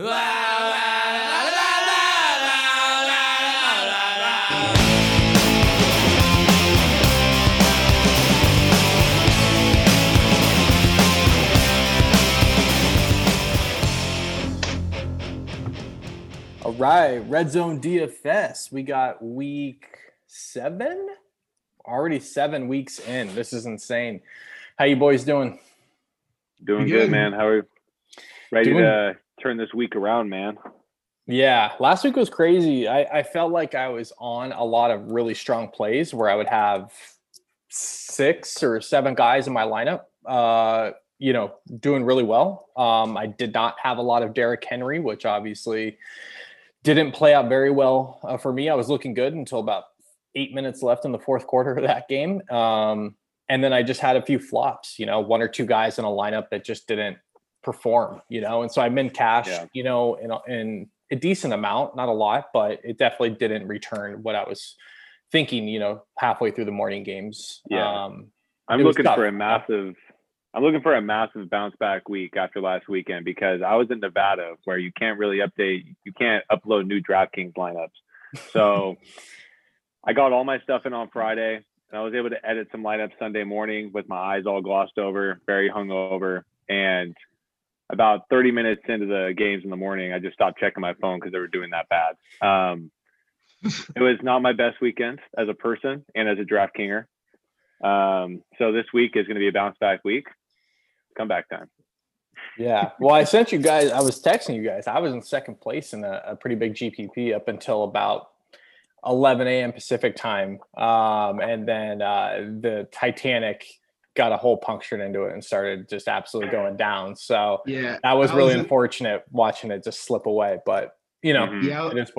All right, Red Zone DFS. We got week 7. Already 7 weeks in. This is insane. How you boys doing? Doing good, man. How are you? Ready to turn this week around, man. Yeah, last week was crazy. I felt like I was on a lot of really strong plays where I would have 6 or 7 guys in my lineup, doing really well. I did not have a lot of Derrick Henry, which obviously didn't play out very well for me. I was looking good until about 8 minutes left in the fourth quarter of that game. And then I just had a few flops, 1 or 2 guys in a lineup that just didn't perform, and so I'm in cash, in a decent amount, not a lot, but it definitely didn't return what I was thinking, halfway through the morning games. Yeah. I'm looking for a massive bounce back week after last weekend, because I was in Nevada where you can't really upload new DraftKings lineups. So I got all my stuff in on Friday, and I was able to edit some lineups Sunday morning with my eyes all glossed over, very hungover. And about 30 minutes into the games in the morning, I just stopped checking my phone because they were doing that bad. It was not my best weekend as a person and as a DraftKinger. So this week is going to be a bounce back week. Comeback time. Yeah. Well, I was texting you guys. I was in second place in a pretty big GPP up until about 11 a.m. Pacific time. And then the Titanic got a hole punctured into it and started just absolutely going down. So yeah, that was really unfortunate watching it just slip away. But,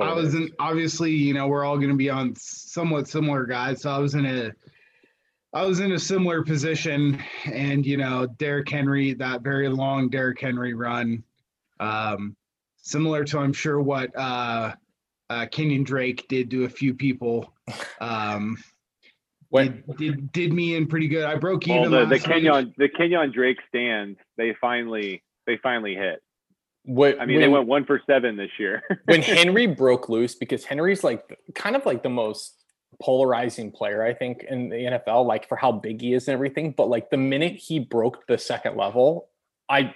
obviously, we're all going to be on somewhat similar guys. So I was in a similar position, and, Derrick Henry, that very long Derrick Henry run, similar to, I'm sure, what Kenyan Drake did to a few people. Did me in pretty good. I broke even. Well, the Kenyan Drake stands, they finally hit. They went 1 for 7 this year. When Henry broke loose, because Henry's kind of the most polarizing player, I think, in the NFL, for how big he is and everything. But the minute he broke the second level, I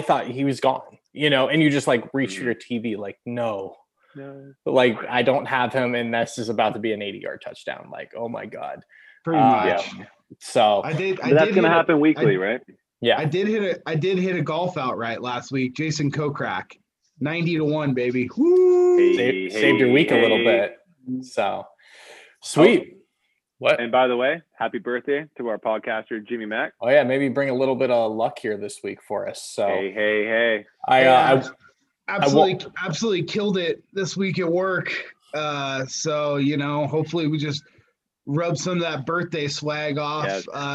thought he was gone. And you just reach for your TV, no. I don't have him, and this is about to be an 80-yard touchdown. Oh my god. Pretty much. Yeah. So that's gonna happen weekly, right? Yeah. I did hit a golf outright last week. Jason Kokrak, 90-1, baby. Woo! Saved your week a little bit. So sweet. Oh. What? And by the way, happy birthday to our podcaster, Jimmy Mack. Oh yeah, maybe bring a little bit of luck here this week for us. So hey. Absolutely killed it this week at work. Hopefully we just rub some of that birthday swag off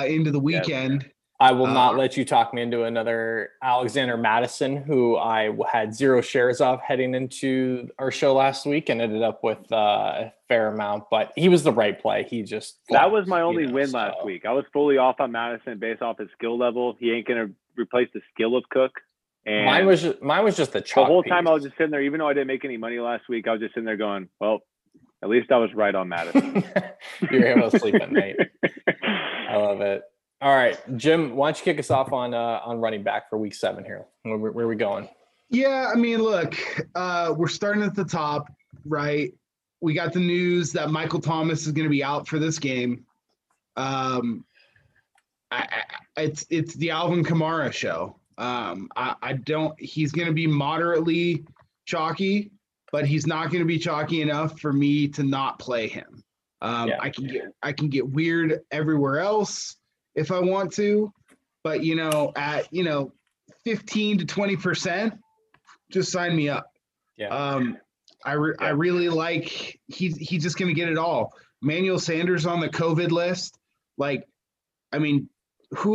into the weekend. Yes. I will not let you talk me into another Alexander Mattison, who I had 0 shares of heading into our show last week and ended up with a fair amount, but he was the right play. That was my only win last week. I was fully off on Madison based off his skill level. He ain't going to replace the skill of Cook. And mine was just the chalk. The whole time I was just sitting there, even though I didn't make any money last week, I was just sitting there going, well, at least I was right on Madison. You're able to sleep at night. I love it. All right, Jim, why don't you kick us off on running back for week 7 here? Where are we going? Yeah, look, we're starting at the top, right? We got the news that Michael Thomas is going to be out for this game. It's the Alvin Kamara show. He's going to be moderately chalky, but he's not going to be chalky enough for me to not play him. I can get weird everywhere else if I want to, but at 15 to 20%, just sign me up. Yeah. I really like, he's just going to get it all. Emmanuel Sanders on the COVID list. Who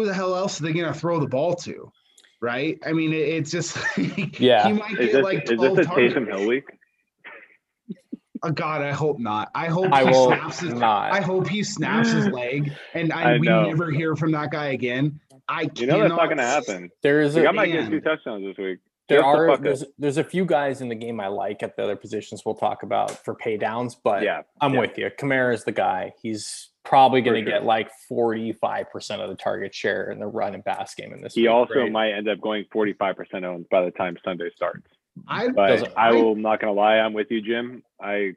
the hell else are they going to throw the ball to? Right? It's just he might get is this a Taysom Hill week? Oh, God, I hope not. I hope he snaps his leg, and we never hear from that guy again. I know that's not going to happen. I might get 2 touchdowns this week. There's a few guys in the game I like at the other positions we'll talk about for pay downs, but I'm with you. Kamara is the guy. He's probably going to get like 45% of the target share in the run and pass game in this. He also might end up going 45% owned by the time Sunday starts. I'm not going to lie. I'm with you, Jim. I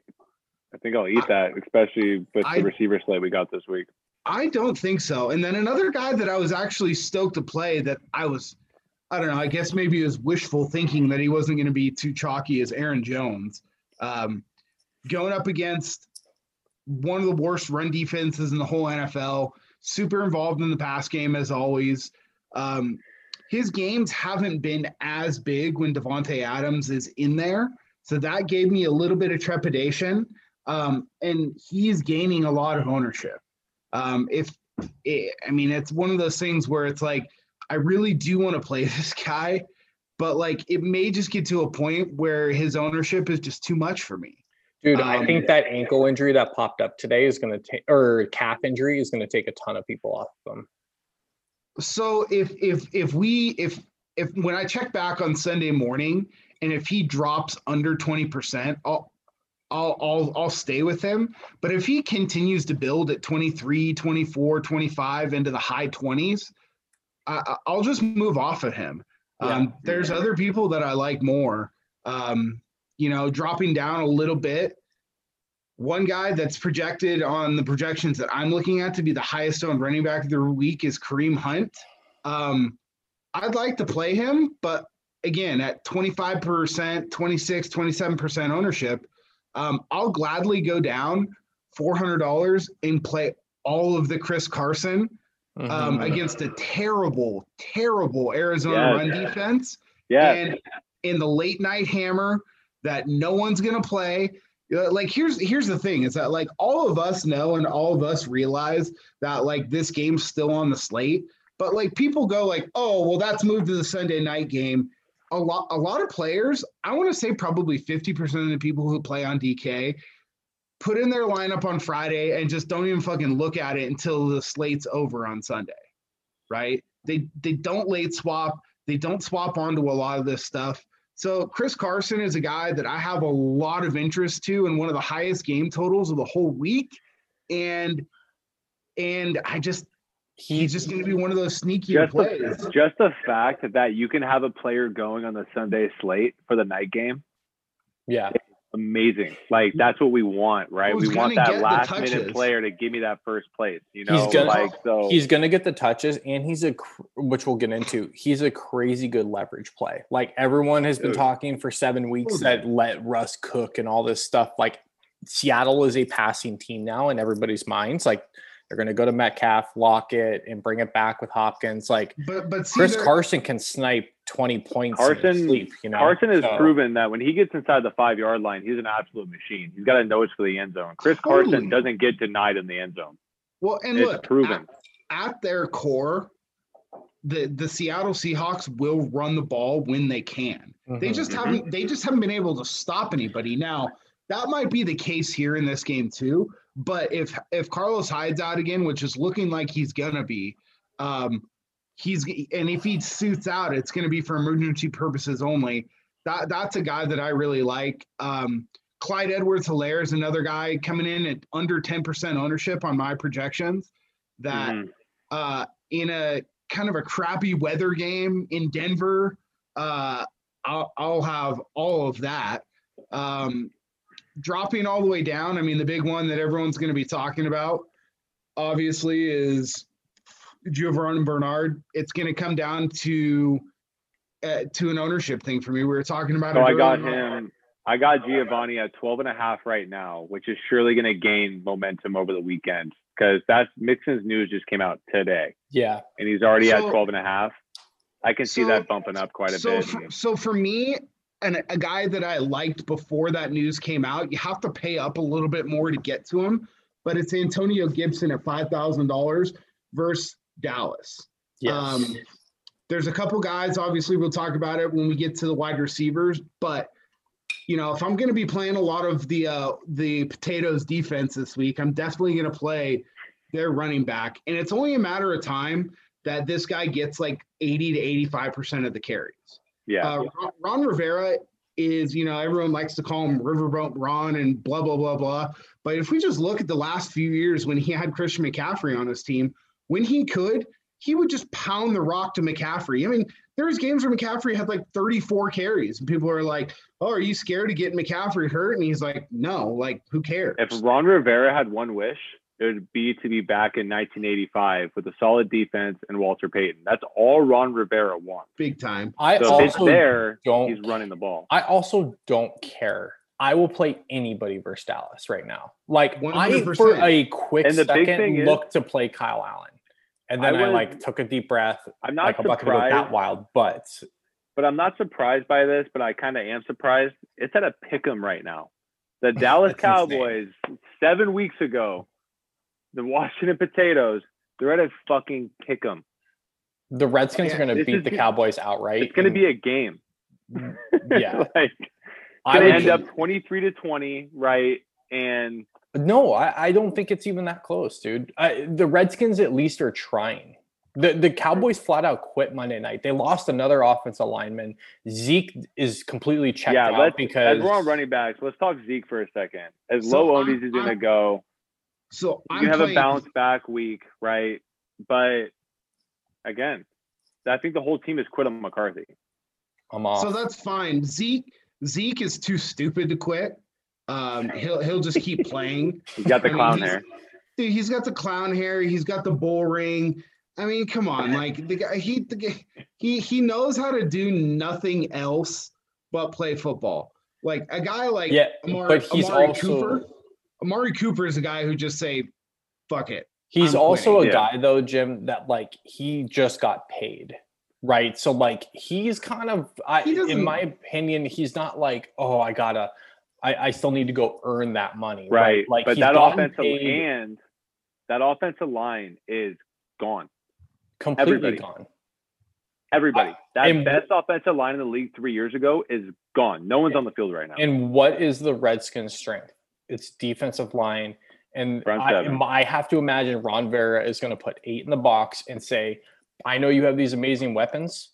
think I'll eat that, especially with the receiver slate we got this week. I don't think so. And then another guy that I was actually stoked to play that I don't know, I guess maybe it was wishful thinking that he wasn't going to be too chalky is Aaron Jones. Going up against one of the worst run defenses in the whole NFL, super involved in the pass game as always. His games haven't been as big when Devontae Adams is in there. So that gave me a little bit of trepidation. And he's gaining a lot of ownership. It's one of those things where it's like, I really do want to play this guy, but like, it may just get to a point where his ownership is just too much for me. Dude, I think that ankle injury that popped up today is going to take, or calf injury is going to take a ton of people off of them. So if when I check back on Sunday morning and if he drops under 20%, I'll stay with him. But if he continues to build at 23, 24, 25 into the high 20s, I'll just move off of him. There's other people that I like more. Dropping down a little bit. One guy that's projected on the projections that I'm looking at to be the highest owned running back of the week is Kareem Hunt. I'd like to play him, but again, at 25%, 26, 27% ownership, I'll gladly go down $400 and play all of the Chris Carson against a terrible, terrible Arizona run defense. Yeah. And in the late night hammer that no one's going to play. Like, here's the thing is that like all of us know, and all of us realize that like this game's still on the slate, but like people go like, oh, well, that's moved to the Sunday night game. A lot of players, I want to say probably 50% of the people who play on DK put in their lineup on Friday and just don't even fucking look at it until the slate's over on Sunday, right? They don't late swap. They don't swap onto a lot of this stuff. So Chris Carson is a guy that I have a lot of interest to and one of the highest game totals of the whole week. And I just... He's just going to be one of those sneaky plays. Just the fact that you can have a player going on the Sunday slate for the night game. Yeah. Amazing. Like, that's what we want, right? We want that last-minute player to give me that first place. You know, he's going to get the touches, and which we'll get into, he's a crazy good leverage play. Like, everyone has been talking for 7 weeks that let Russ cook and all this stuff. Like, Seattle is a passing team now in everybody's minds. Like, they're going to go to Metcalf, Lockett, and bring it back with Hopkins. Like, but Chris Carson can snipe 20 points. Carson has proven that when he gets inside the 5-yard line, he's an absolute machine. He's got a nose for the end zone. Carson doesn't get denied in the end zone. Well, and it's proven. At their core, the Seattle Seahawks will run the ball when they can. They just haven't been able to stop anybody. Now, that might be the case here in this game too. But if Carlos Hyde's out again, which is looking like he's going to be, if he suits out, it's going to be for emergency purposes only. That's a guy that I really like. Clyde Edwards-Helaire is another guy coming in at under 10% ownership on my projections that in a kind of a crappy weather game in Denver, I'll have all of that. Dropping all the way down, I mean, the big one that everyone's going to be talking about, obviously, is Giovanni Bernard. It's going to come down to an ownership thing for me. We were talking about it. So I got him. I got Giovanni at 12.5 right now, which is surely going to gain momentum over the weekend because that's Mixon's news just came out today. Yeah, and he's already at 12.5. I can see that bumping up quite a bit. So for me. And a guy that I liked before that news came out, you have to pay up a little bit more to get to him, but it's Antonio Gibson at $5,000 versus Dallas. Yes. There's a couple guys, obviously we'll talk about it when we get to the wide receivers, but you know, if I'm going to be playing a lot of the Potatoes defense this week, I'm definitely going to play their running back. And it's only a matter of time that this guy gets like 80 to 85% of the carries. Yeah. Ron Rivera is, you know, everyone likes to call him Riverboat Ron and blah, blah, blah, blah. But if we just look at the last few years when he had Christian McCaffrey on his team, when he could, he would just pound the rock to McCaffrey. I mean, there was games where McCaffrey had like 34 carries and people are like, oh, are you scared of getting McCaffrey hurt? And he's like, no, like, who cares? If Ron Rivera had one wish, it would be to be back in 1985 with a solid defense and Walter Payton. That's all Ron Rivera wants. Big time. He's running the ball. I also don't care. I will play anybody versus Dallas right now. Like 100%. I, for a quick second, looked to play Kyle Allen. And then I took a deep breath. I'm not surprised. That wild, but I'm not surprised by this, but I kind of am surprised. It's at a pick'em right now. The Dallas Cowboys, insane. 7 weeks ago, the Washington Potatoes, they're at a fucking pick'em. The Redskins are going to beat the Cowboys outright. It's going to be a game. Yeah. It's going to end up 23-20, right? And no, I don't think it's even that close, dude. The Redskins at least are trying. The Cowboys flat out quit Monday night. They lost another offensive lineman. Zeke is completely checked out because – as we're on running backs, let's talk Zeke for a second. As low owned is going to go. So you have a bounce back week, right? But, again, I think the whole team has quit on McCarthy. I'm off. So that's fine. Zeke is too stupid to quit. He'll just keep playing. He's got the clown hair. Dude, he's got the clown hair. He's got the bull ring. I mean, come on. Like, the guy, he knows how to do nothing else but play football. Like, a guy like Amari Cooper. Amari Cooper is a guy who just say, fuck it. He's guy, though, Jim, that, like, he just got paid, right? So, like, he's kind of, in my opinion, he's not like, oh, I still need to go earn that money. Right. Like, but that offensive line is gone. Completely gone. Everybody. That best offensive line in the league 3 years ago is gone. No one's on the field right now. And what is the Redskins' strength? It's defensive line. And I have to imagine Ron Rivera is going to put 8 in the box and say, I know you have these amazing weapons.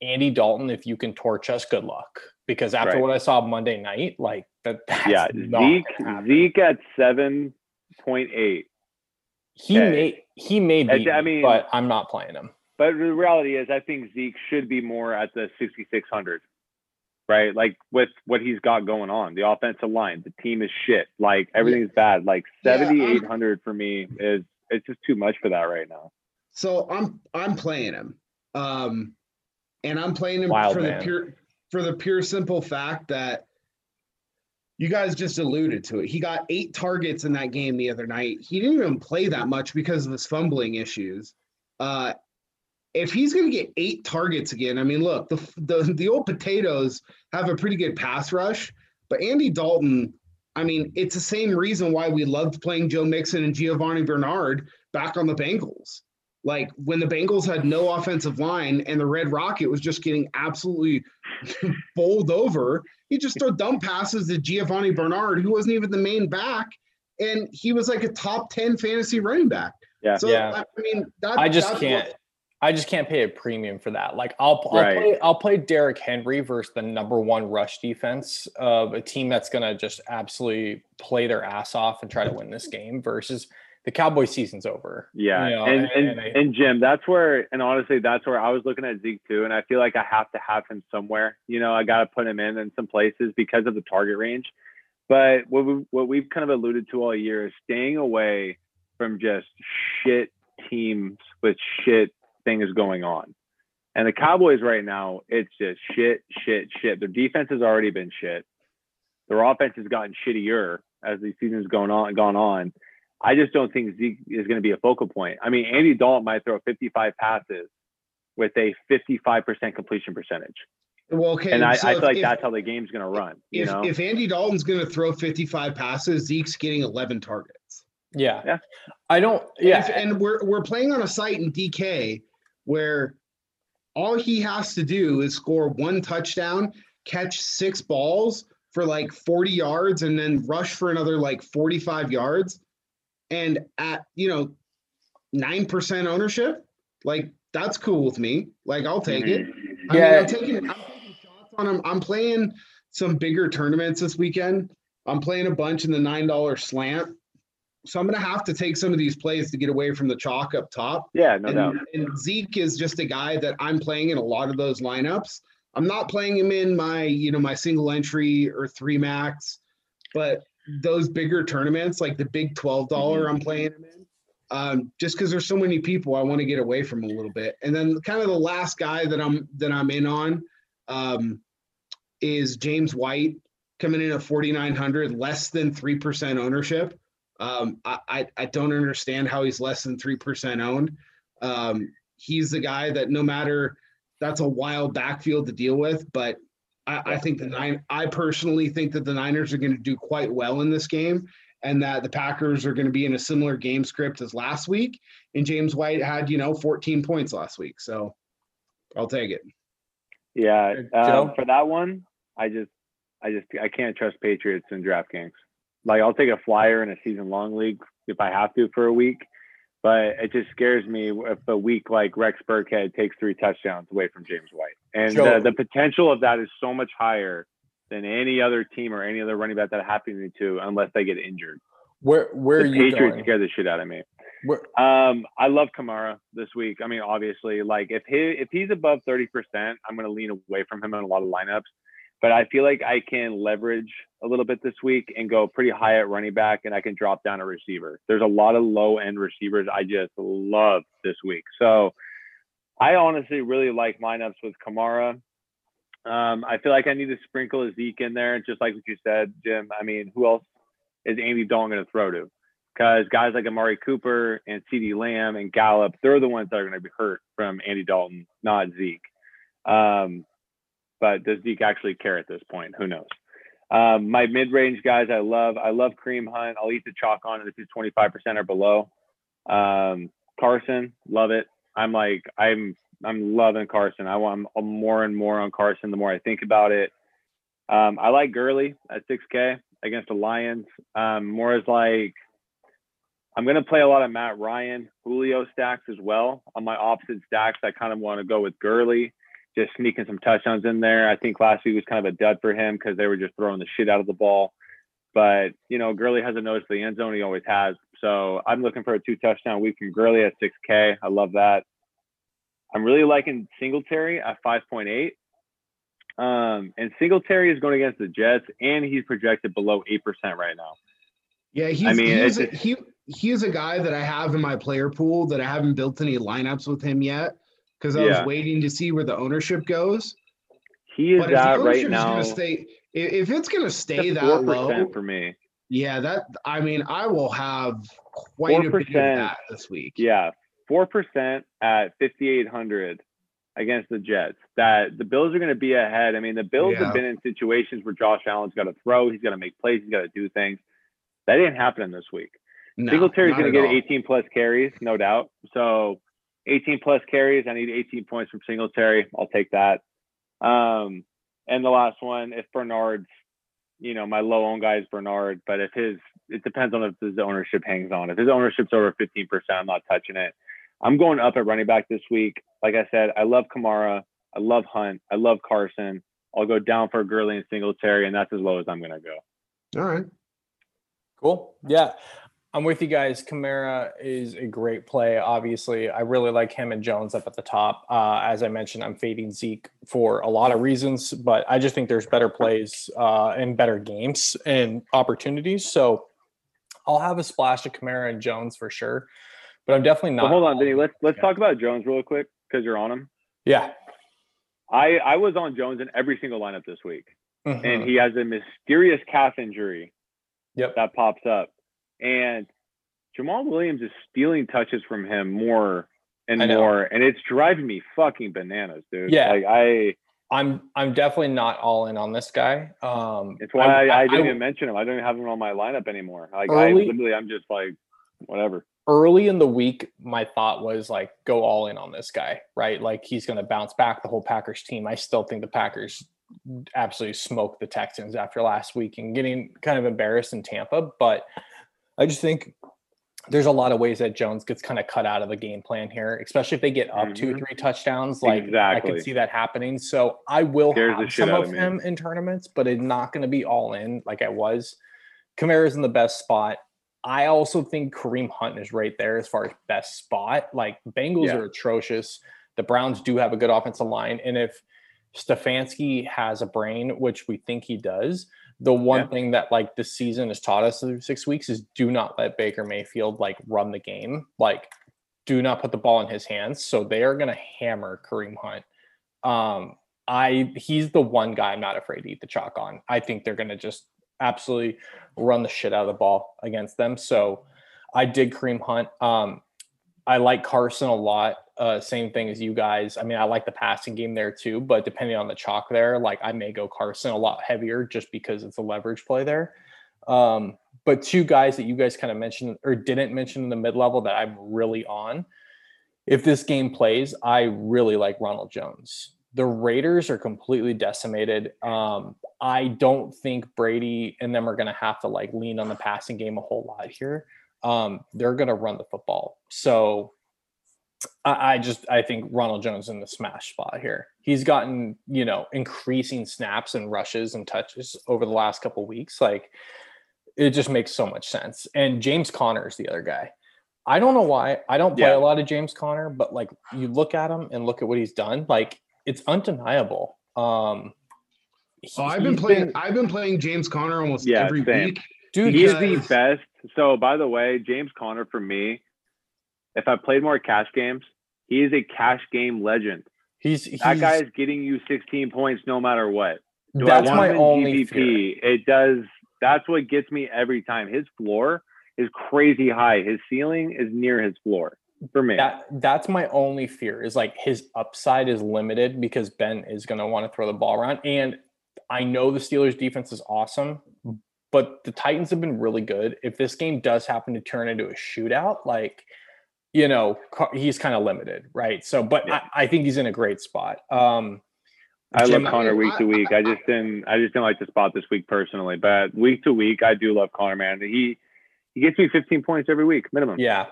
Andy Dalton, if you can torch us, good luck. Because after what I saw Monday night, like that's Zeke at 7.8. He may be, but I'm not playing him. But the reality is, I think Zeke should be more at the 6,600, right? Like with what he's got going on, the offensive line, the team is shit. Like everything's bad. Like 7,800 for me it's just too much for that right now. So I'm playing him, and I'm playing him for the pure simple fact that you guys just alluded to it. He got 8 targets in that game the other night. He didn't even play that much because of his fumbling issues. If he's going to get 8 targets again, I mean, look, the old potatoes have a pretty good pass rush, but Andy Dalton, I mean, it's the same reason why we loved playing Joe Mixon and Giovanni Bernard back on the Bengals. Like when the Bengals had no offensive line and the Red Rocket was just getting absolutely bowled over, he just threw dumb passes to Giovanni Bernard, who wasn't even the main back, and he was like a top 10 fantasy running back. Yeah. So I mean, I just can't pay a premium for that. Like I'll play Derrick Henry versus the number one rush defense of a team that's gonna just absolutely play their ass off and try to win this game versus. The Cowboys season's over. Yeah. You know, and Jim, that's where I was looking at Zeke too. And I feel like I have to have him somewhere, you know, I got to put him in some places because of the target range. But what we've kind of alluded to all year is staying away from just shit teams with shit things going on. And the Cowboys right now, it's just shit. Their defense has already been shit. Their offense has gotten shittier as the season's gone on. I just don't think Zeke is going to be a focal point. I mean, Andy Dalton might throw 55 passes with a 55% completion percentage. Well, okay. And I feel like that's how the game's going to run. If Andy Dalton's going to throw 55 passes, Zeke's getting 11 targets. Yeah. And we're playing on a site in DK where all he has to do is score 1 touchdown, catch 6 balls for like 40 yards, and then rush for another like 45 yards. And at, 9% ownership, like that's cool with me. Like I'll take it. I mean, I'll take it. I'm taking on them. I'm playing some bigger tournaments this weekend. I'm playing a bunch in the $9 slant. So I'm going to have to take some of these plays to get away from the chalk up top. Yeah, no doubt. And Zeke is just a guy that I'm playing in a lot of those lineups. I'm not playing him in my, my single entry or 3 max, but those bigger tournaments, like the big $12, I'm playing him in, just because there's so many people I want to get away from a little bit. And then kind of the last guy that I'm in on is James White, coming in at 4,900, less than 3% ownership. I don't understand how he's less than 3% owned. He's the guy that no matter, that's a wild backfield to deal with, but I think I personally think that the Niners are going to do quite well in this game, and that the Packers are going to be in a similar game script as last week. And James White had, 14 points last week. So I'll take it. Yeah. For that one, I can't trust Patriots and DraftKings. Like, I'll take a flyer in a season-long league if I have to for a week, but it just scares me if a week like Rex Burkhead takes 3 touchdowns away from James White. And the potential of that is so much higher than any other team or any other running back that happens to, unless they get injured. Where are you Patriots scare the shit out of me. I love Kamara this week. I mean, obviously, like if he's above 30%, I'm going to lean away from him in a lot of lineups. But I feel like I can leverage a little bit this week and go pretty high at running back, and I can drop down a receiver. There's a lot of low-end receivers I just love this week. So I honestly really like lineups with Kamara. I feel like I need to sprinkle a Zeke in there, just like what you said, Jim. I mean, who else is Andy Dalton going to throw to? Because guys like Amari Cooper and CeeDee Lamb and Gallup, they're the ones that are going to be hurt from Andy Dalton, not Zeke. But does Zeke actually care at this point? Who knows? My mid-range guys I love Kareem Hunt. I'll eat the chalk on it if he's 25% or below. Carson, love it. I'm loving Carson. I'm more and more on Carson the more I think about it. I like Gurley at 6K against the Lions. More is like I'm going to play a lot of Matt Ryan, Julio stacks as well. On my opposite stacks, I kind of want to go with Gurley. Just sneaking some touchdowns in there. I think last week was kind of a dud for him because they were just throwing the shit out of the ball. But, Gurley has a nose to the end zone. He always has. So I'm looking for a 2-touchdown week from Gurley at 6K. I love that. I'm really liking Singletary at 5.8. And Singletary is going against the Jets, and he's projected below 8% right now. Yeah, he's a guy that I have in my player pool that I haven't built any lineups with him yet, because I was waiting to see where the ownership goes. He is at right now. If it's going to stay that low for me, yeah, I will have quite a bit of that this week. Yeah, 4% at 5,800 against the Jets. That the Bills are going to be ahead. I mean, the Bills have been in situations where Josh Allen's got to throw, he's got to make plays, he's got to do things. That didn't happen this week. No, Singletary's going to get 18+ carries, no doubt. So 18+ carries. I need 18 points from Singletary. I'll take that. And the last one, if Bernard's, my low owned guy is Bernard, but if it depends on if his ownership hangs on. If his ownership's over 15%, I'm not touching it. I'm going up at running back this week. Like I said, I love Kamara. I love Hunt. I love Carson. I'll go down for Gurley and Singletary, and that's as low as I'm going to go. All right. Cool. Yeah. I'm with you guys. Kamara is a great play. Obviously, I really like him and Jones up at the top. As I mentioned, I'm fading Zeke for a lot of reasons, but I just think there's better plays and better games and opportunities. So I'll have a splash of Kamara and Jones for sure, but I'm definitely not. Well, hold on, Vinny. Let's talk about Jones real quick because you're on him. Yeah. I was on Jones in every single lineup this week, and he has a mysterious calf injury that pops up. And Jamal Williams is stealing touches from him more and more, and it's driving me fucking bananas, dude. Yeah, like I'm definitely not all in on this guy. It's why I didn't even mention him. I don't even have him on my lineup anymore. Like I'm just like whatever. Early in the week, my thought was like go all in on this guy, right? Like he's going to bounce back the whole Packers team. I still think the Packers absolutely smoked the Texans after last week and getting kind of embarrassed in Tampa, but I just think there's a lot of ways that Jones gets kind of cut out of the game plan here, especially if they get up 2-3 touchdowns. Like exactly. I could see that happening. So I will have some of him in tournaments, but it's not going to be all in like I was. Kamara's in the best spot. I also think Kareem Hunt is right there as far as best spot. Like Bengals are atrocious. The Browns do have a good offensive line. And if Stefanski has a brain, which we think he does, the one thing that like this season has taught us through 6 weeks is do not let Baker Mayfield like run the game. Like do not put the ball in his hands. So they are going to hammer Kareem Hunt. He's the one guy I'm not afraid to eat the chalk on. I think they're going to just absolutely run the shit out of the ball against them. So I did Kareem Hunt. I like Carson a lot. Same thing as you guys. I mean, I like the passing game there too, but depending on the chalk there, like I may go Carson a lot heavier just because it's a leverage play there. But two guys that you guys kind of mentioned or didn't mention in the mid-level that I'm really on. If this game plays, I really like Ronald Jones. The Raiders are completely decimated. I don't think Brady and them are going to have to like lean on the passing game a whole lot here. They're going to run the football. So I think Ronald Jones in the smash spot here. He's gotten, you know, increasing snaps and rushes and touches over the last couple of weeks. Like it just makes so much sense. And James Conner is the other guy. I don't know why I don't play a lot of James Conner, but like you look at him and look at what he's done. Like it's undeniable. I've been playing James Conner almost every week. Dude, he's the best. So by the way, James Conner for me, if I played more cash games, he is a cash game legend. That guy is getting you 16 points no matter what. That's my only fear. It does. That's what gets me every time. His floor is crazy high. His ceiling is near his floor for me. That's my only fear is like his upside is limited because Ben is going to want to throw the ball around. And I know the Steelers defense is awesome, but the Titans have been really good. If this game does happen to turn into a shootout, like, you know, he's kind of limited, right? So, but I think he's in a great spot. I love Connor week to week. I just didn't like the spot this week personally, but week to week, I do love Connor, man. He gets me 15 points every week minimum. Yeah,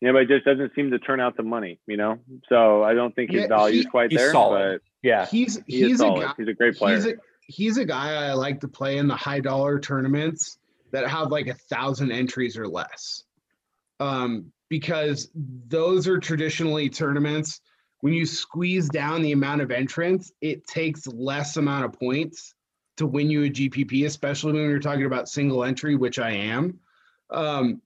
yeah, but it just doesn't seem to turn out the money, you know. So I don't think his value is quite there. Solid. But yeah, he's solid. He's a great player. He's a guy I like to play in the high dollar tournaments that have like 1,000 entries or less. Because those are traditionally tournaments. When you squeeze down the amount of entrants, it takes less amount of points to win you a GPP, especially when you're talking about single entry, which I am.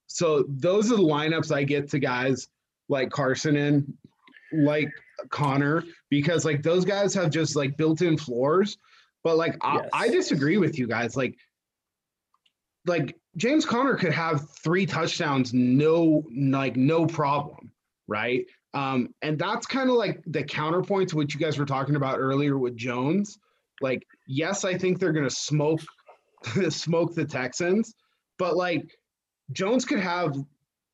So those are the lineups I get to guys like Carson and like Connor, because like those guys have just like built-in floors. But like I disagree with you guys. Like James Conner could have 3 touchdowns, no problem, right? And that's kind of like the counterpoint to what you guys were talking about earlier with Jones. Like, yes, I think they're gonna smoke the Texans, but like Jones could have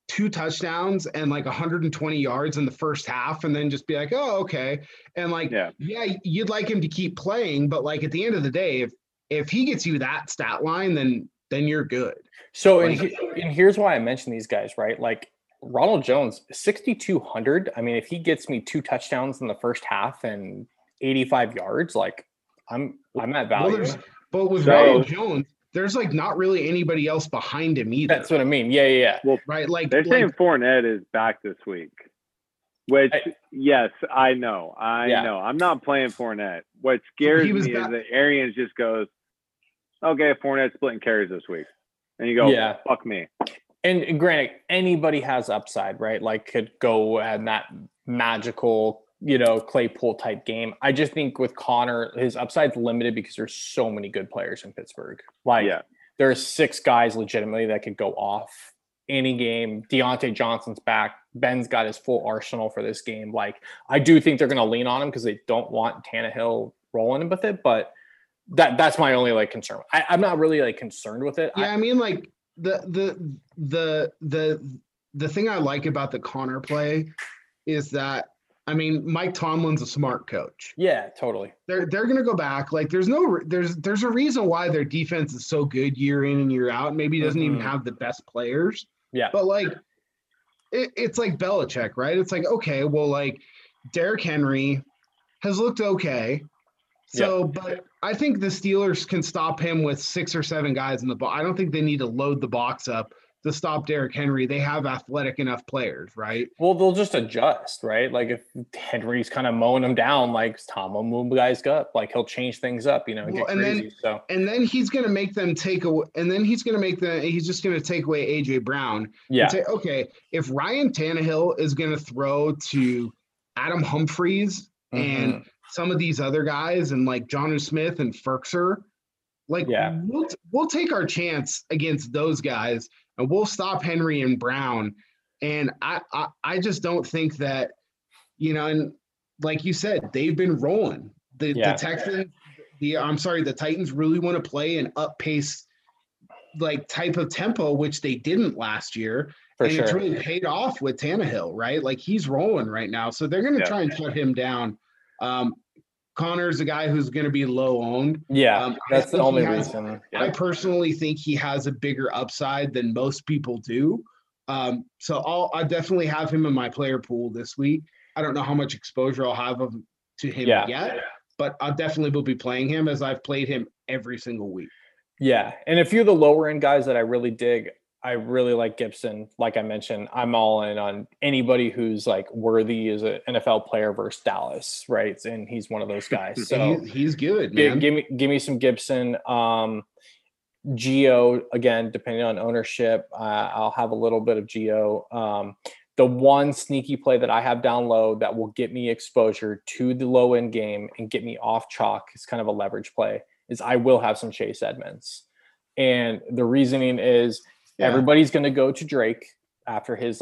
2 touchdowns and like 120 yards in the first half, and then just be like, oh, okay. And like, you'd like him to keep playing, but like at the end of the day, if he gets you that stat line, then you're good. So, and here's why I mentioned these guys, right? Like Ronald Jones, 6,200. I mean, if he gets me 2 touchdowns in the first half and 85 yards, like I'm at value. Well, but with Ronald Jones, there's like not really anybody else behind him either. That's what I mean. Yeah. Well, right. Like they're saying Fournette is back this week, which I know. I'm not playing Fournette. What scares me is that Arians just goes, okay, Fournette splitting carries this week. And you go, fuck me. And granted, anybody has upside, right? Like could go in that magical, you know, Claypool type game. I just think with Connor, his upside's limited because there's so many good players in Pittsburgh. Like there are 6 guys legitimately that could go off any game. Deontay Johnson's back. Ben's got his full arsenal for this game. Like I do think they're going to lean on him because they don't want Tannehill rolling him with it, but that's my only like concern. I'm not really like concerned with it. Yeah, I mean like the thing I like about the Connor play is that I mean Mike Tomlin's a smart coach. Yeah, totally. They're gonna go back. Like there's a reason why their defense is so good year in and year out. Maybe doesn't even have the best players. Yeah. But like it's like Belichick, right? It's like, okay, well, like Derrick Henry has looked okay. So, yeah. But I think the Steelers can stop him with 6 or 7 guys in the box. I don't think they need to load the box up to stop Derrick Henry. They have athletic enough players, right? Well, they'll just adjust, right? Like if Henry's kind of mowing them down, like Tom will move guys up, like he'll change things up, you know, and get crazy. And then he's going to make them take away, and then he's going to make them, he's just going to take away A.J. Brown. Yeah. And say, okay, if Ryan Tannehill is going to throw to Adam Humphries and some of these other guys and like Jonnu Smith and Ferkser, like we'll take our chance against those guys and we'll stop Henry and Brown. And I just don't think that, you know, and like you said, they've been rolling. The Texans, the Titans really want to play an up pace like type of tempo, which they didn't last year. It's really paid off with Tannehill, right? Like he's rolling right now. So they're going to try and shut him down. Connor's a guy who's going to be low owned. Yeah, that's the only reason. Yeah. I personally think he has a bigger upside than most people do. So I definitely have him in my player pool this week. I don't know how much exposure I'll have to him yet, but I definitely will be playing him as I've played him every single week. Yeah, and a few of the lower end guys that I really dig, I really like Gibson. Like I mentioned, I'm all in on anybody who's like worthy as an NFL player versus Dallas, right? And he's one of those guys. So he's good, man. Give me some Gibson. Geo, again, depending on ownership, I'll have a little bit of Geo. The one sneaky play that I have down low that will get me exposure to the low end game and get me off chalk, is kind of a leverage play, is I will have some Chase Edmonds. And the reasoning is, everybody's going to go to Drake after his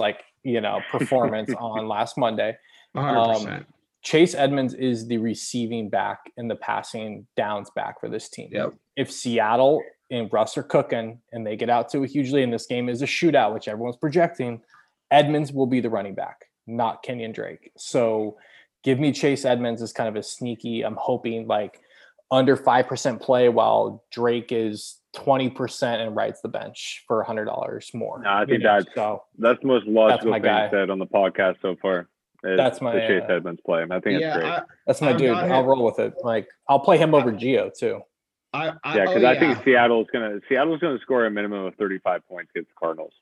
performance on last Monday. 100%. Chase Edmonds is the receiving back and the passing downs back for this team. Yep. If Seattle and Russ are cooking and they get out to a huge lead and this game is a shootout, which everyone's projecting, Edmonds will be the running back, not Kenyan Drake. So give me Chase Edmonds as kind of a sneaky, I'm hoping like under 5% play while Drake is 20% and rides the bench for $100 more. No, I think that's the most logical thing said on the podcast so far. That's my Chase Edmonds play. And I think it's great. That's my dude. I'll roll with it. Like I'll play him over Geo too. I think Seattle's gonna score a minimum of 35 points against the Cardinals.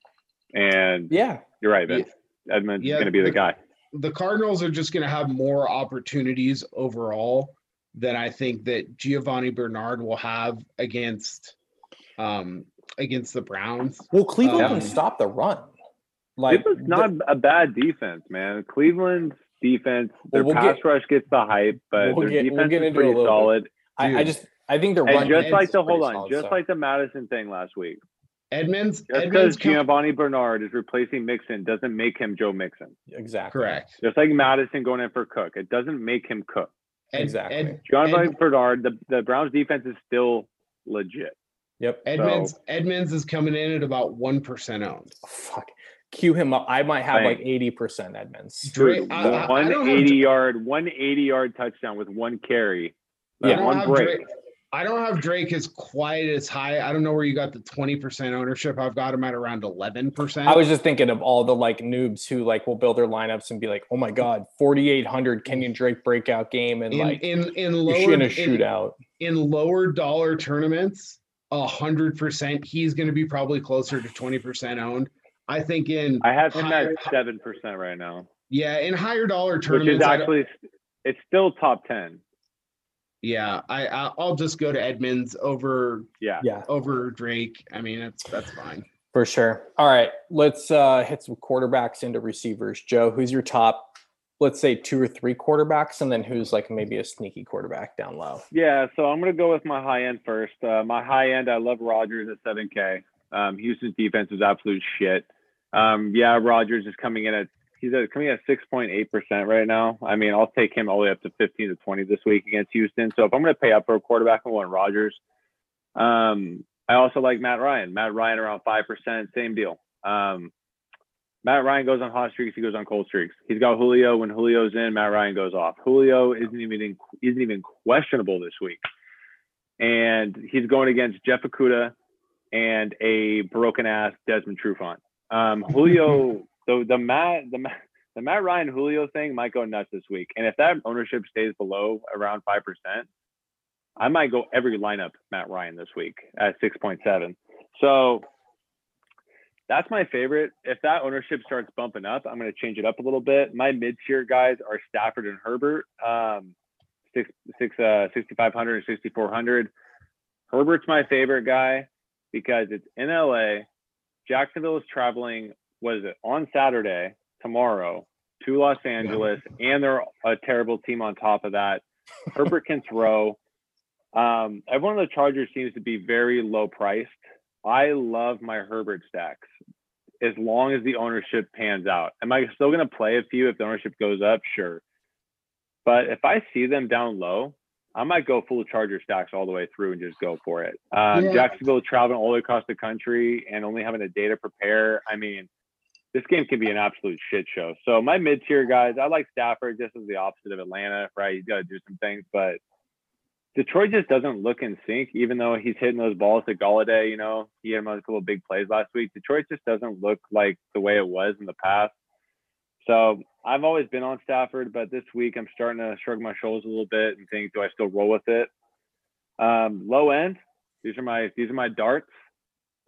And you're right, Vince. Edmonds is gonna be the guy. The Cardinals are just gonna have more opportunities overall than I think that Giovanni Bernard will have against the Browns. Well, Cleveland can stop the run. Like it's not a bad defense, man. Cleveland's defense, their pass rush gets the hype, but their defense is pretty solid. I think their run. Like the Madison thing last week. Edmonds, because Giovanni Bernard is replacing Mixon doesn't make him Joe Mixon. Exactly. Correct. Just like Madison going in for Cook, it doesn't make him Cook. Exactly. Giovanni Bernard, the Browns defense is still legit. Yep. Edmonds is coming in at about 1% owned. Oh, fuck. Cue him up. I might have 80% Edmonds. Dude, 180-yard touchdown with one carry. One break. I don't have Drake as quite as high. I don't know where you got the 20% ownership. I've got him at around 11%. I was just thinking of all the noobs who will build their lineups and be like, oh my God, 4,800 Kenyan Drake breakout game and in a shootout. In lower dollar tournaments, 100%. He's going to be probably closer to 20% owned. I think I have him at 7% right now. Yeah, in higher dollar tournaments, which is actually it's still top 10. Yeah, I'll just go to Edmonds over Drake. I mean, that's fine for sure. All right, let's hit some quarterbacks into receivers. Joe, who's your top? Let's say 2 or 3 quarterbacks, and then who's maybe a sneaky quarterback down low. Yeah, so I'm gonna go with my high end first. My high end, I love Rodgers at 7K. Houston's defense is absolute shit. Rodgers is coming at 6.8% right now. I mean, I'll take him all the way up to 15 to 20 this week against Houston. So if I'm going to pay up for a quarterback, I'm going Rodgers. I also like Matt Ryan. Matt Ryan around 5%, same deal. Matt Ryan goes on hot streaks. He goes on cold streaks. He's got Julio. When Julio's in, Matt Ryan goes off. Julio isn't even questionable this week. And he's going against Jeff Okudah and a broken-ass Desmond Trufant. Julio... So the Matt Ryan Julio thing might go nuts this week. And if that ownership stays below around 5%, I might go every lineup Matt Ryan this week at 6.7. So that's my favorite. If that ownership starts bumping up, I'm going to change it up a little bit. My mid-tier guys are Stafford and Herbert, 6,500 and 6,400. Herbert's my favorite guy because it's in LA. Jacksonville is traveling, what is it, on Saturday, tomorrow, to Los Angeles, and they're a terrible team on top of that. Herbert can throw. Everyone on the Chargers seems to be very low priced. I love my Herbert stacks as long as the ownership pans out. Am I still going to play a few if the ownership goes up? Sure. But if I see them down low, I might go full Charger stacks all the way through and just go for it. Jacksonville traveling all the way across the country and only having a day to prepare. I mean, this game can be an absolute shit show. So my mid-tier guys, I like Stafford. This is the opposite of Atlanta, right? You got to do some things, but Detroit just doesn't look in sync, even though he's hitting those balls to Golladay. You know, he had a couple of big plays last week. Detroit just doesn't look like the way it was in the past. So I've always been on Stafford, but this week I'm starting to shrug my shoulders a little bit and think, do I still roll with it? Low end. These are my darts.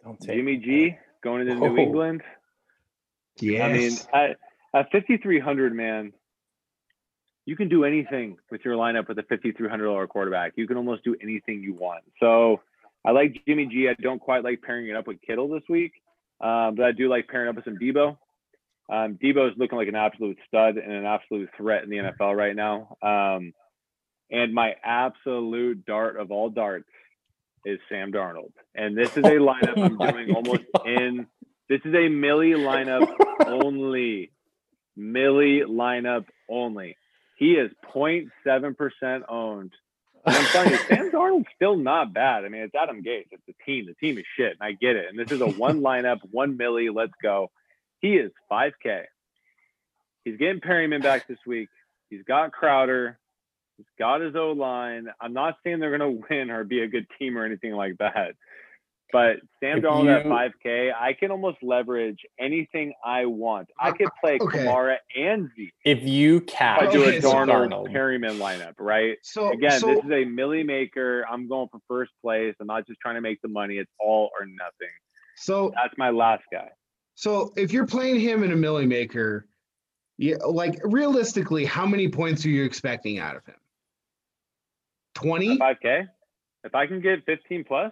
Don't take Jimmy G that. Going into New England. Yes. I mean, at 5,300, man, you can do anything with your lineup with a $5,300 quarterback. You can almost do anything you want. So I like Jimmy G. I don't quite like pairing it up with Kittle this week, but I do like pairing up with some Debo. Debo is looking like an absolute stud and an absolute threat in the NFL right now. And my absolute dart of all darts is Sam Darnold. And this is a lineup I'm doing almost in. This is a Millie lineup only. Millie lineup only. He is 0.7% owned. And I'm telling you, Sam Darnold's still not bad. I mean, it's Adam Gase. It's the team. The team is shit, and I get it. And this is a one lineup, one Millie, let's go. He is 5K. He's getting Perryman back this week. He's got Crowder. He's got his O-line. I'm not saying they're going to win or be a good team or anything like that. But Sam Darnold at 5K, I can almost leverage anything I want. I could play Kamara and Zeke. If you catch a Darnold Perryman lineup, right? So again, this is a Millie maker. I'm going for first place. I'm not just trying to make the money. It's all or nothing. So that's my last guy. So if you're playing him in a Millie maker, yeah, like realistically, how many points are you expecting out of him? 20? 5K. If I can get 15 plus,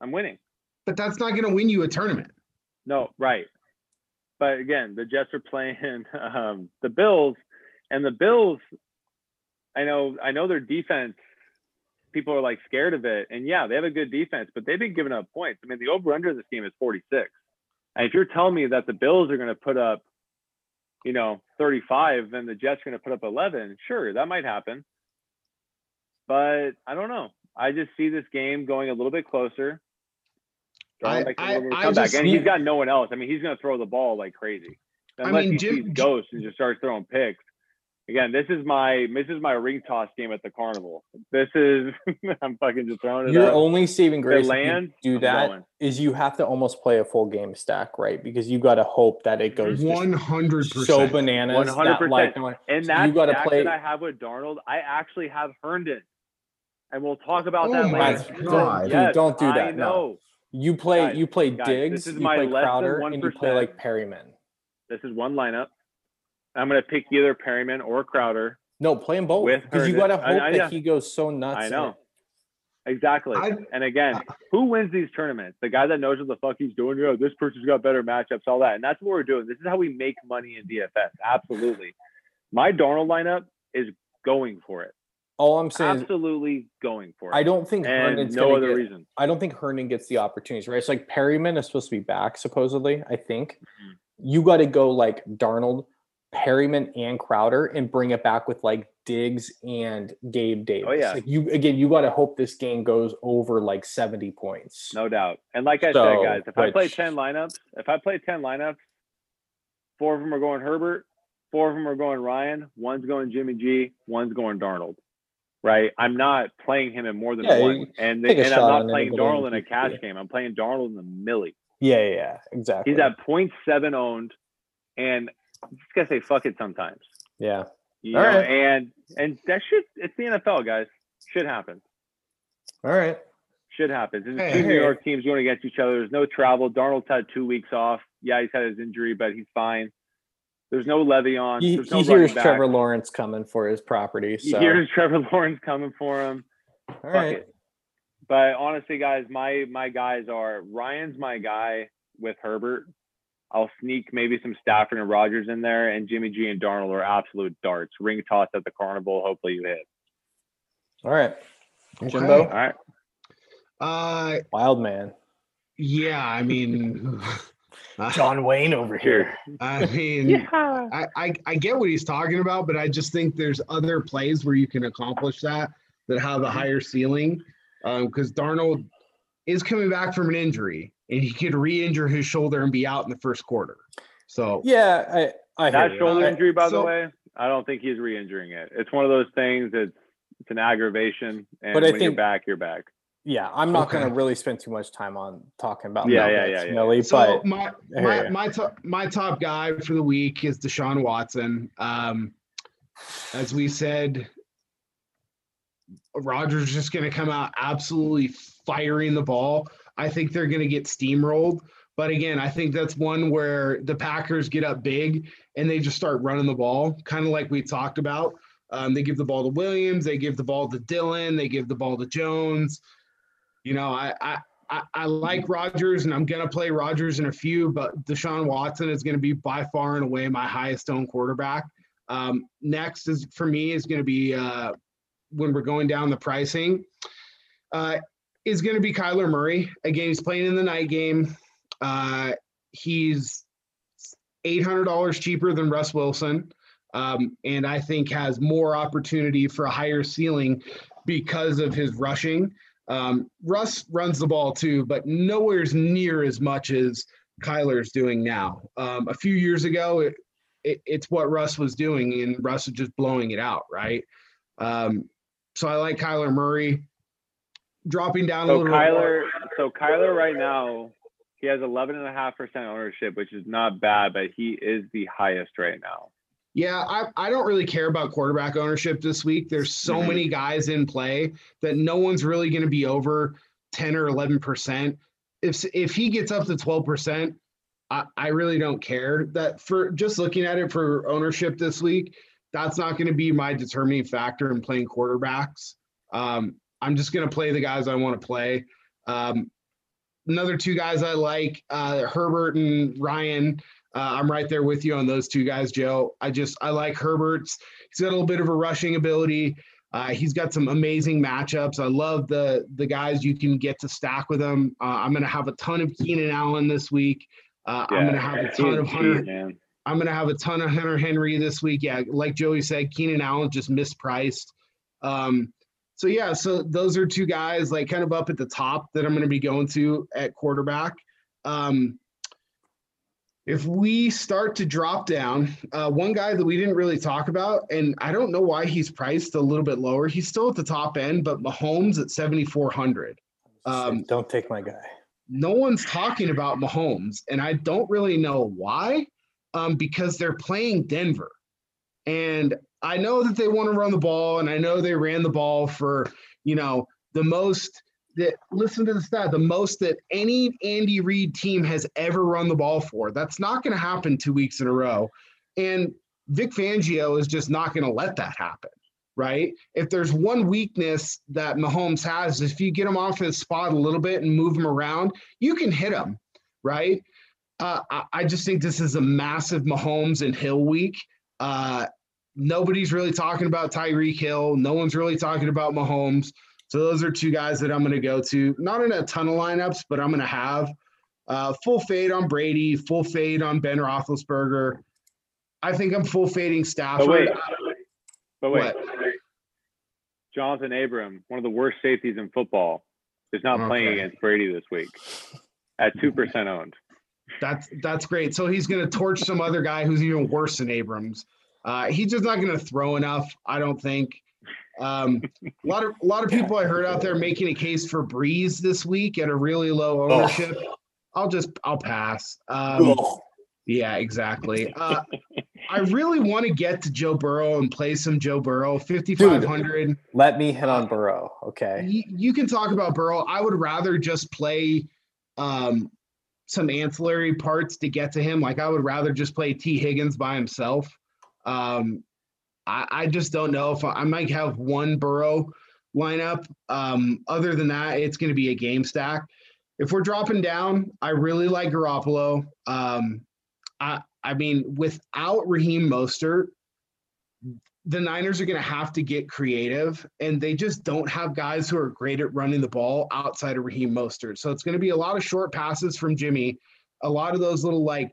I'm winning. But that's not going to win you a tournament. No, right. But again, the Jets are playing the Bills, and the Bills, I know their defense, people are like scared of it. And yeah, they have a good defense, but they've been giving up points. I mean, the over-under of this game is 46. And if you're telling me that the Bills are going to put up, 35 and the Jets are going to put up 11, sure, that might happen. But I don't know. I just see this game going a little bit closer. And he's got no one else. I mean, he's going to throw the ball like crazy. Unless he sees ghosts and just starts throwing picks. Again, this is my ring toss game at the carnival. This is I'm fucking just throwing it. Your only saving grace if you do that is you have to almost play a full game stack, right? Because you got to hope that it goes 100%. So bananas, 100%. And that stack that I have with Darnold, I actually have Herndon, and we'll talk about that later. Don't do that. No, you play guys, Diggs, this is my play Crowder, and you play like Perryman. This is one lineup. I'm going to pick either Perryman or Crowder. No, play them both. Because you got to hope that he goes so nuts. I know. Exactly. And again, who wins these tournaments? The guy that knows what the fuck he's doing. Oh, this person's got better matchups, all that. And that's what we're doing. This is how we make money in DFS. Absolutely. My Darnold lineup is going for it. All I'm saying absolutely going for it. I don't think Herndon's reason. I don't think Herndon gets the opportunities, right? It's like Perryman is supposed to be back, supposedly, I think. Mm-hmm. You got to go like Darnold, Perryman and Crowder and bring it back with like Diggs and Gabe Davis. Oh, yeah. Like you got to hope this game goes over like 70 points. No doubt. And like I said, guys, if I play 10 lineups, four of them are going Herbert, four of them are going Ryan, one's going Jimmy G, one's going Darnold. Right? I'm not playing him in more than one. And I'm not playing Darnold in a cash game. I'm playing Darnold in the Millie. Yeah, exactly. He's at 0.7 owned. and you just gotta say fuck it sometimes. Yeah. You all know, right. And that shit, it's the NFL, guys. Shit happens. All right. Shit happens. There's two New York teams going against each other. There's no travel. Darnold's had 2 weeks off. Yeah, he's had his injury, but he's fine. There's no Le'Veon. He hears Trevor Lawrence coming for his property. So. He hears Trevor Lawrence coming for him. All right. It. But honestly, guys, my guys are Ryan's my guy with Herbert. I'll sneak maybe some Stafford and Rodgers in there, and Jimmy G and Darnold are absolute darts. Ring toss at the Carnival. Hopefully you hit. All right. Jimbo? All right. Wild man. Yeah, I mean John Wayne over here. I mean, yeah. I get what he's talking about, but I just think there's other plays where you can accomplish that have a higher ceiling. Because Darnold is coming back from an injury, and he could re-injure his shoulder and be out in the first quarter. So yeah, I that shoulder you. Injury, by the way, I don't think he's re-injuring it. It's one of those things that's it's an aggravation, and but I when think, you're back. Yeah, I'm not going to really spend too much time on talking about that. Millie, so but my top guy for the week is Deshaun Watson. As we said, Rodgers just going to come out absolutely firing the ball. I think they're going to get steamrolled. But again, I think that's one where the Packers get up big and they just start running the ball, kind of like we talked about. They give the ball to Williams. They give the ball to Dillon. They give the ball to Jones. You know, I like Rodgers, and I'm going to play Rodgers in a few, but Deshaun Watson is going to be by far and away my highest owned quarterback. Next is for me is going to be when we're going down the pricing is going to be Kyler Murray. Again, he's playing in the night game. He's $800 cheaper than Russ Wilson, and I think has more opportunity for a higher ceiling because of his rushing. Russ runs the ball too, but nowhere near as much as Kyler's doing now. A few years ago, it's what Russ was doing, and Russ was just blowing it out, right? So I like Kyler Murray dropping down a little. Kyler right now, he has 11.5% ownership, which is not bad, but he is the highest right now. Yeah, I don't really care about quarterback ownership this week. There's so many guys in play that no one's really going to be over 10 or 11%. If he gets up to 12%, I really don't care. That for just looking at it for ownership this week, that's not going to be my determining factor in playing quarterbacks. I'm just going to play the guys I want to play. Another two guys I like, Herbert and Ryan. I'm right there with you on those two guys, Joe. I like Herbert's. He's got a little bit of a rushing ability. He's got some amazing matchups. I love the guys you can get to stack with him. I'm going to have a ton of Keenan Allen this week. I'm going to have a ton of Hunter. I'm going to have a ton of Hunter Henry this week. Yeah, like Joey said, Keenan Allen just mispriced. So those are two guys like kind of up at the top that I'm going to be going to at quarterback. If we start to drop down, one guy that we didn't really talk about, and I don't know why he's priced a little bit lower. He's still at the top end, but Mahomes at 7,400. Don't take my guy. No one's talking about Mahomes, and I don't really know why, because they're playing Denver. And I know that they want to run the ball, and I know they ran the ball for, you know, the most – listen to the stat, the most that any Andy Reid team has ever run the ball for. That's not going to happen 2 weeks in a row. And Vic Fangio is just not going to let that happen, right? If there's one weakness that Mahomes has, if you get him off his spot a little bit and move him around, you can hit him, right? I just think this is a massive Mahomes and Hill week. Nobody's really talking about Tyreek Hill. No one's really talking about Mahomes. So those are two guys that I'm going to go to, not in a ton of lineups, but I'm going to have full fade on Brady, full fade on Ben Roethlisberger. I think I'm full fading Stafford. But wait. Jonathan Abram, one of the worst safeties in football, is not playing against Brady this week at 2% owned. That's great. So he's going to torch some other guy who's even worse than Abrams. He's just not going to throw enough, I don't think. A lot of people I heard out there making a case for Breeze this week at a really low ownership. I'll pass. Yeah, exactly. I really want to get to Joe Burrow and play some Joe Burrow. 5,500. Let me hit on Burrow. Okay. You can talk about Burrow. I would rather just play some ancillary parts to get to him. Like, I would rather just play T. Higgins by himself. I just don't know if I might have one Burrow lineup. Other than that, it's going to be a game stack. If we're dropping down, I really like Garoppolo. I mean, without Raheem Mostert, the Niners are going to have to get creative, and they just don't have guys who are great at running the ball outside of Raheem Mostert. So it's going to be a lot of short passes from Jimmy, a lot of those little, like,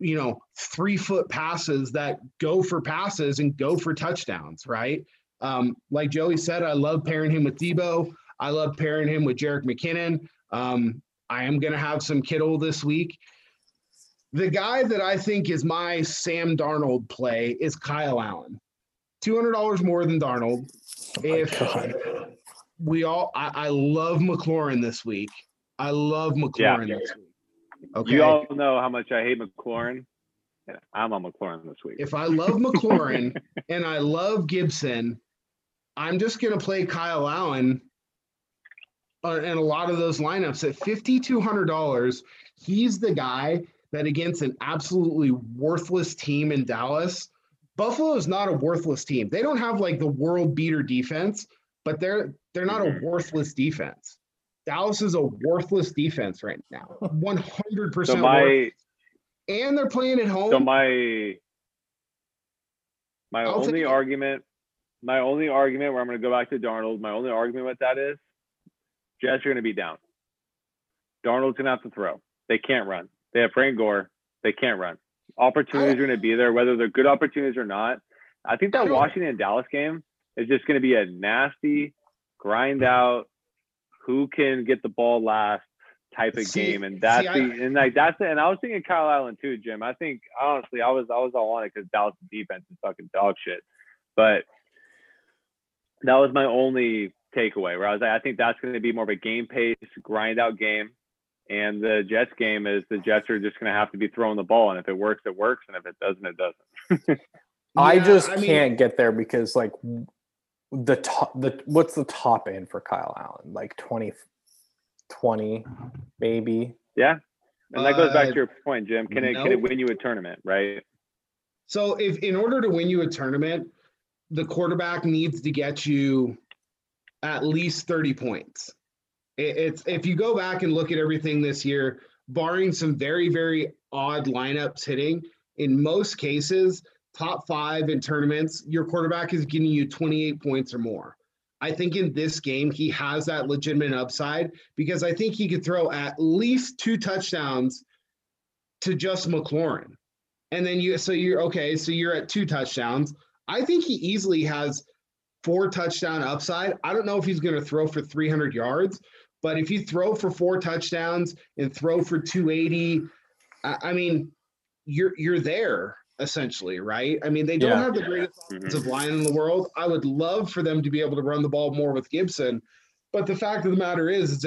you know, 3-foot passes that go for passes and go for touchdowns, right? Like Joey said, I love pairing him with Debo. I love pairing him with Jerick McKinnon. I am going to have some Kittle this week. The guy that I think is my Sam Darnold play is Kyle Allen. $200 more than Darnold. I love McLaurin this week. I love McLaurin this week. Okay. You all know how much I hate McLaurin. I'm on McLaurin this week. If I love McLaurin and I love Gibson, I'm just going to play Kyle Allen in a lot of those lineups. At $5,200, he's the guy that against an absolutely worthless team in Dallas. Buffalo is not a worthless team. They don't have like the world beater defense, but they're not a worthless defense. Dallas is a worthless defense right now, 100%. And they're playing at home. So my only argument where I'm going to go back to Darnold, my only argument with that is Jets are going to be down. Darnold's going to have to throw. They can't run. They have Frank Gore. They can't run. Opportunities are going to be there, whether they're good opportunities or not. I think that Washington and Dallas game is just going to be a nasty grind out, who can get the ball last type of game. And and I was thinking Kyle Allen too, Jim. I think honestly, I was all on it because Dallas' defense is fucking dog shit. But that was my only takeaway, where I was like, I think that's going to be more of a game pace, grind out game. And the Jets game is the Jets are just going to have to be throwing the ball. And if it works, it works. And if it doesn't, it doesn't. I can't get there because like what's the top end for Kyle Allen? Like 20, maybe. Yeah. And that goes back to your point, Jim. Can it win you a tournament, right? So if in order to win you a tournament, the quarterback needs to get you at least 30 points. It's if you go back and look at everything this year, barring some very, very odd lineups hitting, in most cases, top five in tournaments, your quarterback is giving you 28 points or more. I think in this game, he has that legitimate upside because I think he could throw at least 2 touchdowns to just McLaurin. And then you're at 2 touchdowns. I think he easily has 4 touchdown upside. I don't know if he's going to throw for 300 yards, but if you throw for 4 touchdowns and throw for 280, I mean, you're there essentially, right? I mean, they don't have the greatest offensive line in the world. I would love for them to be able to run the ball more with Gibson, but the fact of the matter is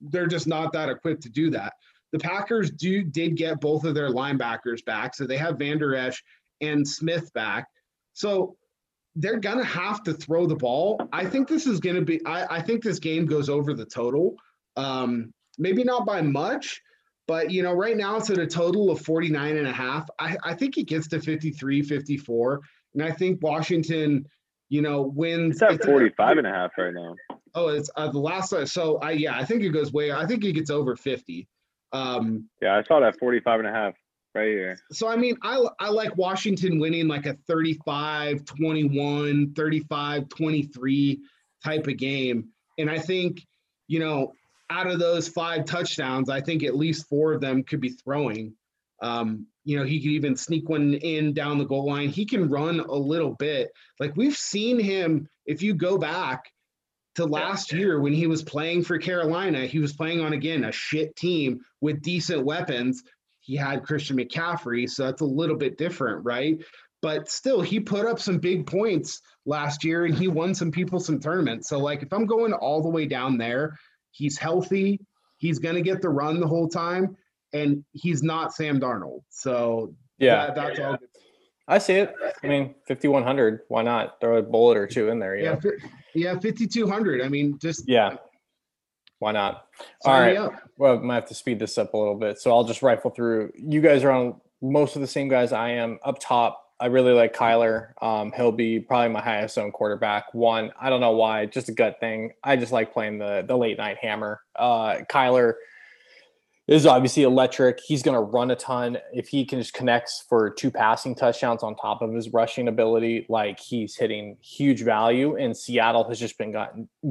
they're just not that equipped to do that. The Packers did get both of their linebackers back, so they have Van Der Esch and Smith back. So they're going to have to throw the ball. I think this is going to be – I think this game goes over the total. Maybe not by much, but, you know, right now it's at a total of 49.5. I think it gets to 53, 54, and I think Washington, you know, wins – It's at 45.5 right now. Oh, it's the last – so, I think it goes way – I think it gets over 50. I saw that 45.5. Right here. So, I mean, I like Washington winning like a 35-21, 35-23 type of game. And I think, you know, out of those 5 touchdowns, I think at least 4 of them could be throwing. You know, he could even sneak one in down the goal line. He can run a little bit. Like we've seen him, if you go back to last year when he was playing for Carolina, he was playing on, again, a shit team with decent weapons. He had Christian McCaffrey, so that's a little bit different, right? But still, he put up some big points last year, and he won some tournaments. So, like, if I'm going all the way down there, he's healthy. He's going to get the run the whole time. and he's not Sam Darnold. So yeah, that's all good. I see it. I mean, 5,100. Why not throw a bullet or two in there? Yeah, 5,200. I mean, just why not? All right. Well, I might have to speed this up a little bit. So I'll just rifle through. You guys are on most of the same guys I am. Up top, I really like Kyler. He'll be probably my highest owned quarterback. One, I don't know why, just a gut thing. I just like playing the late night hammer. Kyler is obviously electric. He's going to run a ton. If he can just connect for 2 passing touchdowns on top of his rushing ability, like, he's hitting huge value. And Seattle has just been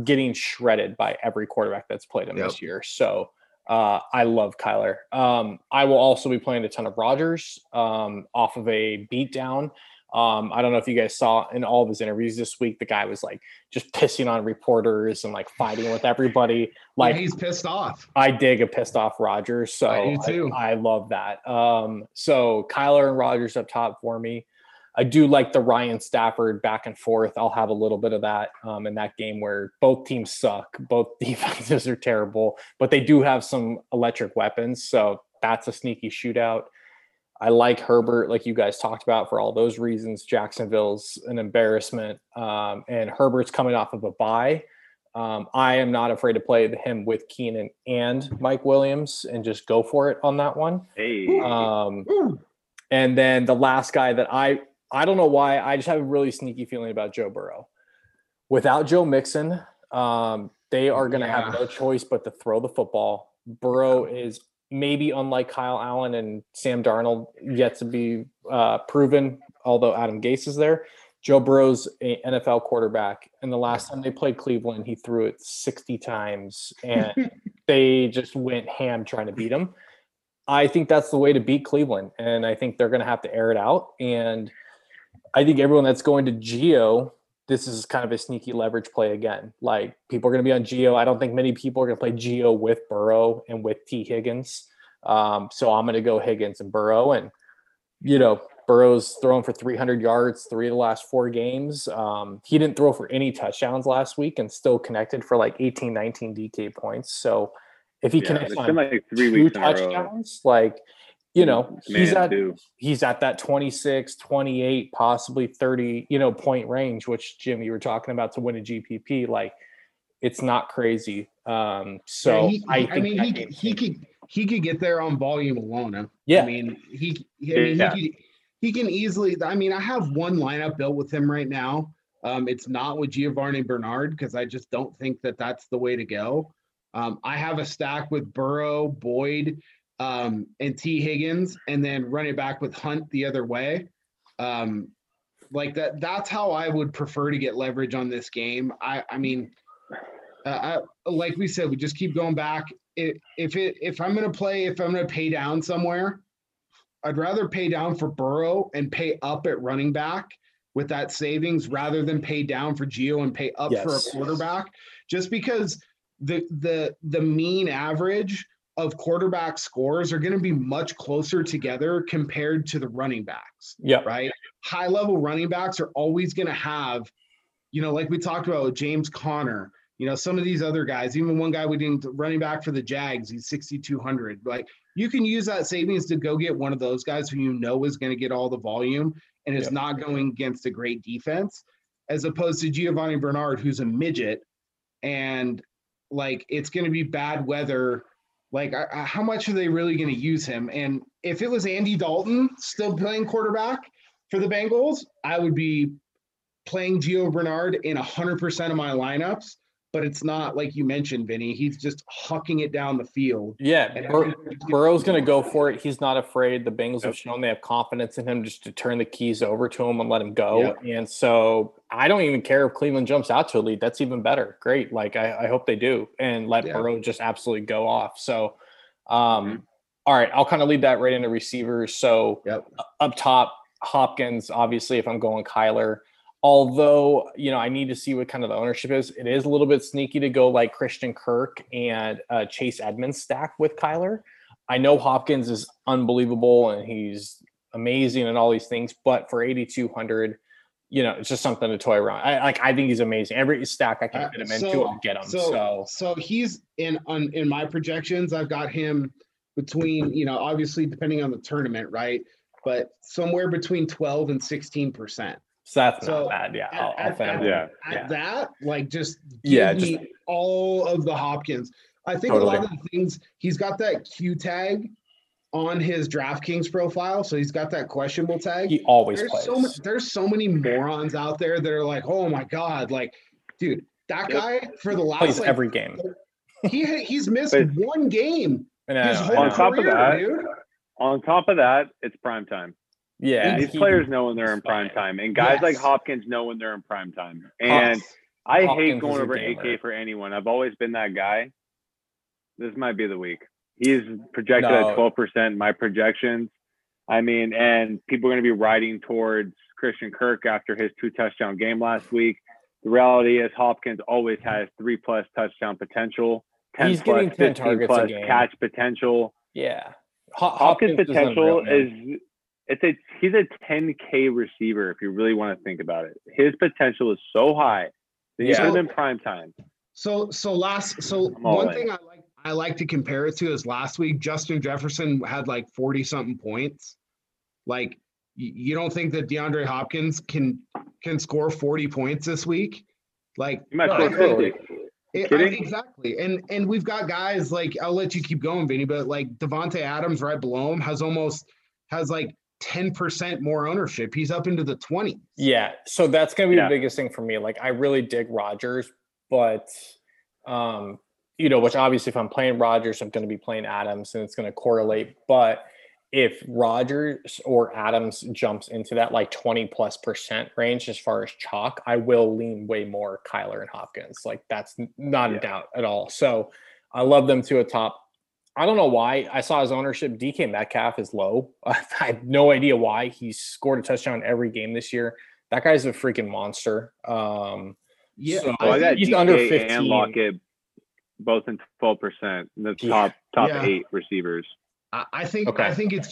getting shredded by every quarterback that's played him this year. So I love Kyler. I will also be playing a ton of Rodgers off of a beatdown. I don't know if you guys saw in all of his interviews this week, the guy was like just pissing on reporters and like fighting with everybody. Like, yeah, he's pissed off. I dig a pissed off Rodgers. So I do too. I love that. So Kyler and Rodgers up top for me. I do like the Ryan Stafford back and forth. I'll have a little bit of that in that game where both teams suck. Both defenses are terrible, but they do have some electric weapons. So that's a sneaky shootout. I like Herbert, like you guys talked about, for all those reasons. Jacksonville's an embarrassment, and Herbert's coming off of a bye. I am not afraid to play him with Keenan and Mike Williams and just go for it on that one. Hey. And then the last guy that I don't know why, I just have a really sneaky feeling about Joe Burrow. Without Joe Mixon, they are going to have no choice but to throw the football. Burrow is maybe unlike Kyle Allen and Sam Darnold, yet to be proven, although Adam Gase is there. Joe Burrow's an NFL quarterback, and the last time they played Cleveland, he threw it 60 times, and they just went ham trying to beat him. I think that's the way to beat Cleveland, and I think they're going to have to air it out. And I think everyone that's going to Geo, this is kind of a sneaky leverage play again. Like, people are going to be on Geo. I don't think many people are going to play Geo with Burrow and with T. Higgins. So I'm going to go Higgins and Burrow. And, you know, Burrow's thrown for 300 yards 3 of the last 4 games. He didn't throw for any touchdowns last week and still connected for like 18, 19 DK points. So if he connects on like 2 touchdowns, like, you know, he's at that 26, 28, possibly 30, you know, point range, which, Jim, you were talking about to win a GPP. Like, it's not crazy. So I think he could get there on volume alone. Yeah. I mean, he can easily. I mean, I have one lineup built with him right now. It's not with Giovanni Bernard because I just don't think that that's the way to go. I have a stack with Burrow, Boyd, and T. Higgins, and then run it back with Hunt the other way. Like that, that's how I would prefer to get leverage on this game. I mean, like we said, we just keep going back. If I'm going to pay down somewhere, I'd rather pay down for Burrow and pay up at running back with that savings rather than pay down for Geo and pay up for a quarterback, just because the mean average of quarterback scores are going to be much closer together compared to the running backs. Yeah. Right. High level running backs are always going to have, you know, like we talked about with James Conner, you know, some of these other guys, even one guy we didn't, running back for the Jags, he's 6,200. Like, you can use that savings to go get one of those guys who, you know, is going to get all the volume and is not going against a great defense, as opposed to Giovanni Bernard, who's a midget, and like, it's going to be bad weather. Like, how much are they really going to use him? And if it was Andy Dalton still playing quarterback for the Bengals, I would be playing Gio Bernard in 100% of my lineups. But it's not, like you mentioned, Vinny. He's just hucking it down the field. Yeah, Burrow's going to go for it. He's not afraid. The Bengals have shown they have confidence in him just to turn the keys over to him and let him go. Yep. And so I don't even care if Cleveland jumps out to a lead. That's even better. Great. Like, I hope they do and let Burrow just absolutely go off. So, all right, I'll kind of lead that right into receivers. So up top, Hopkins, obviously, if I'm going Kyler. Although, you know, I need to see what kind of the ownership is. It is a little bit sneaky to go like Christian Kirk and Chase Edmonds stack with Kyler. I know Hopkins is unbelievable and he's amazing and all these things, but for 8,200, you know, it's just something to toy around. I think he's amazing. Every stack I can fit him into, I'll get him. So he's in my projections. I've got him between, you know, obviously depending on the tournament, right? But somewhere between 12 and 16%. So that's not bad. Yeah. Just give me all of the Hopkins. I think a lot of the things, he's got that Q tag on his DraftKings profile. So he's got that questionable tag. He always plays. There's so many morons out there that are like, oh my God, like, dude, that guy for the last plays like, every game. He's missed one game. On top of that, it's prime time. Yeah, these players know when they're in prime time, and guys like Hopkins know when they're in prime time. And I hate going over AK for anyone. I've always been that guy. This might be the week. He's projected at 12%. My projections. I mean, and people are going to be riding towards Christian Kirk after his 2-touchdown game last week. The reality is Hopkins always has 3+ touchdown potential, 10+ 15+ catch potential. Yeah, Hopkins potential is. He's a 10K receiver if you really want to think about it. His potential is so high that he's in prime time. So one thing I like to compare it to is last week Justin Jefferson had like 40 something points. Like you don't think that DeAndre Hopkins can score 40 points this week? Like you might score 50. Exactly. And we've got guys like, I'll let you keep going, Vinny, but like Devontae Adams right below him has 10% more ownership. He's up into the 20s. Yeah. So that's going to be the biggest thing for me. Like I really dig Rodgers, but you know, which obviously if I'm playing Rodgers, I'm going to be playing Adams and it's going to correlate. But if Rodgers or Adams jumps into that like 20+% range, as far as chalk, I will lean way more Kyler and Hopkins. Like that's not a doubt at all. So I love them to a top. I don't know why I saw his ownership. DK Metcalf is low. I have no idea why. He's scored a touchdown every game this year. That guy's a freaking monster. So he's DK under 15. And Lockett both in 12%. The top 8 receivers. I think it's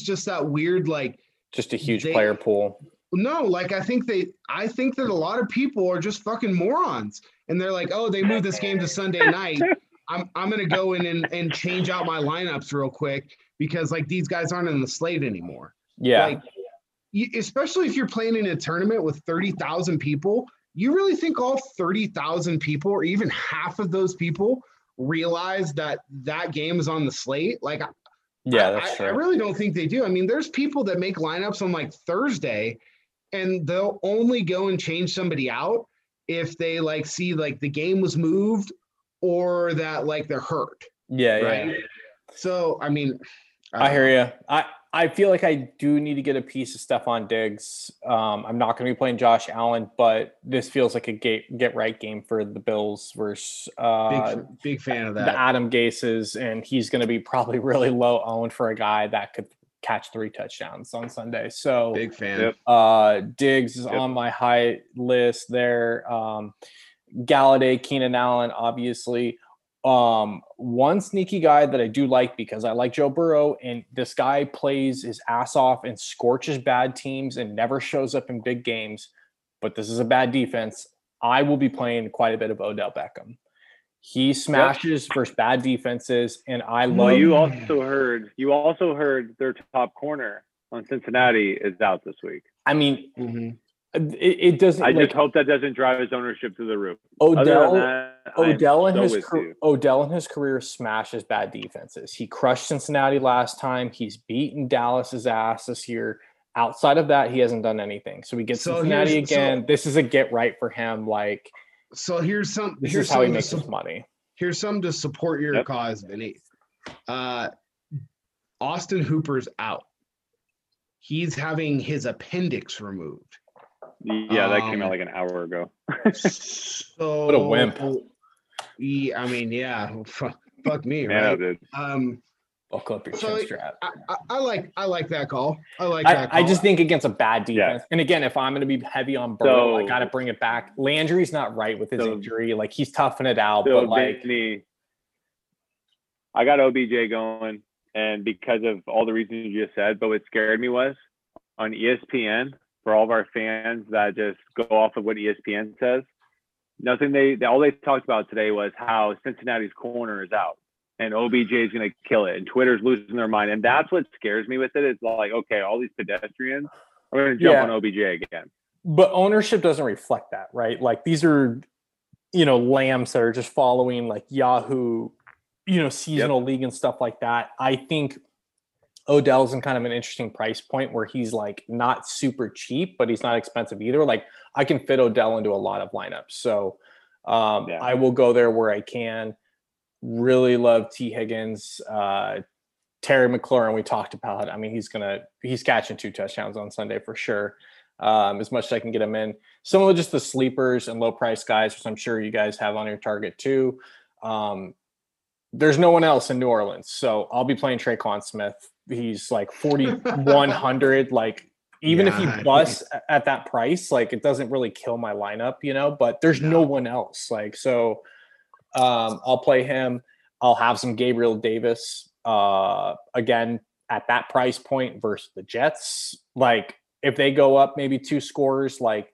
just that weird like just a huge player pool. No, like I think that a lot of people are just fucking morons, and they're like, oh, they moved this game to Sunday night. I'm going to go in and change out my lineups real quick because like these guys aren't in the slate anymore. Yeah. Like, especially if you're playing in a tournament with 30,000 people, you really think all 30,000 people or even half of those people realize that game is on the slate? Like, that's true. I really don't think they do. I mean, there's people that make lineups on like Thursday and they'll only go and change somebody out if they like see like the game was moved or that like they're hurt. Yeah, right? Yeah. So, I mean, I hear you. I feel like I do need to get a piece of Stefon Diggs. I'm not going to be playing Josh Allen, but this feels like a get right game for the Bills versus big fan of that. The Adam Gases, and he's going to be probably really low owned for a guy that could catch 3 touchdowns on Sunday. So, big fan. Diggs is on my high list there. Galladay, Keenan Allen, obviously. One sneaky guy that I do like because I like Joe Burrow, and this guy plays his ass off and scorches bad teams and never shows up in big games, but this is a bad defense. I will be playing quite a bit of Odell Beckham. He smashes versus bad defenses, and I love. Well, you also heard their top corner on Cincinnati is out this week. I mean. Mm-hmm. It doesn't. I just hope that doesn't drive his ownership to the roof. Odell in his career smashes bad defenses. He crushed Cincinnati last time. He's beaten Dallas's ass this year. Outside of that, he hasn't done anything. So we get Cincinnati again. This is a get right for him. Like, so here's how he makes his money. Here's something to support your cause, Vinny. Austin Hooper's out. He's having his appendix removed. Yeah, that came out like an hour ago. So what a wimp. I mean, fuck me, right? Yeah, dude. Buckle up your chin strap. I like that call. I like that call. I just think against a bad defense. Yeah. And again, if I'm going to be heavy on Burrow, I got to bring it back. Landry's not right with his injury. Like he's toughing it out, but like I got OBJ going, and because of all the reasons you just said, but what scared me was on ESPN. For all of our fans that just go off of what ESPN says, all they talked about today was how Cincinnati's corner is out. and OBJ is going to kill it, and Twitter's losing their mind. And that's what scares me with it. It's like, okay, all these pedestrians are going to jump on OBJ again. But ownership doesn't reflect that, right? Like, these are, you know, lambs that are just following like Yahoo, you know, seasonal league and stuff like that. I think Odell's in kind of an interesting price point where he's like not super cheap, but he's not expensive either. Like, I can fit Odell into a lot of lineups. So I will go there where I can. Really love T. Higgins, Terry McLaurin. We talked about it. I mean, he's catching 2 touchdowns on Sunday for sure. As much as I can get him in. Some of just the sleepers and low price guys, which I'm sure you guys have on your target too. There's no one else in New Orleans. So I'll be playing Traquan Smith. He's like 4,100. Like, even if he busts at that price, like, it doesn't really kill my lineup, you know, but there's no one else. Like, so I'll play him. I'll have some Gabriel Davis again at that price point versus the Jets. Like, if they go up maybe 2 scores, like,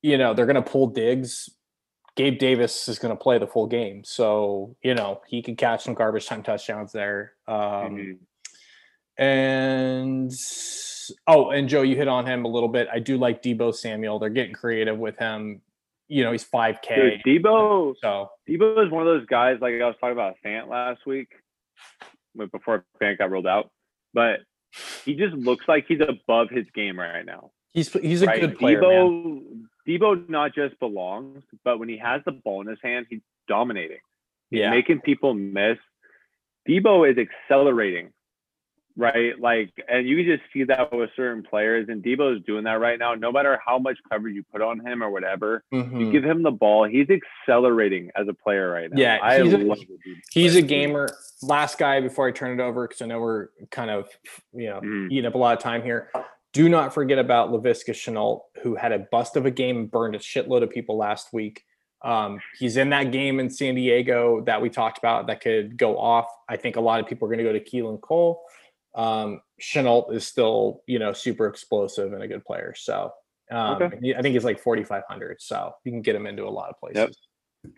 you know, they're going to pull Diggs. Gabe Davis is going to play the full game. So, you know, he could catch some garbage time touchdowns there. And Joe, you hit on him a little bit. I do like Debo Samuel. They're getting creative with him. You know, he's 5K. Dude, Debo is one of those guys, like I was talking about Fant last week, before Fant got ruled out. But he just looks like he's above his game right now. He's a good player, man. Debo not just belongs, but when he has the ball in his hand, he's dominating. He's making people miss. Debo is accelerating, right? Like, and you can just see that with certain players, and Debo's doing that right now. No matter how much coverage you put on him or whatever, you give him the ball, he's accelerating as a player right now. Yeah, he's a gamer. Last guy before I turn it over, because I know we're kind of, you know, eating up a lot of time here. Do not forget about Laviska Shenault, who had a bust of a game and burned a shitload of people last week. He's in that game in San Diego that we talked about that could go off. I think a lot of people are going to go to Keelan Cole. Shenault is still, you know, super explosive and a good player. So I think he's like 4,500. So you can get him into a lot of places. Yep.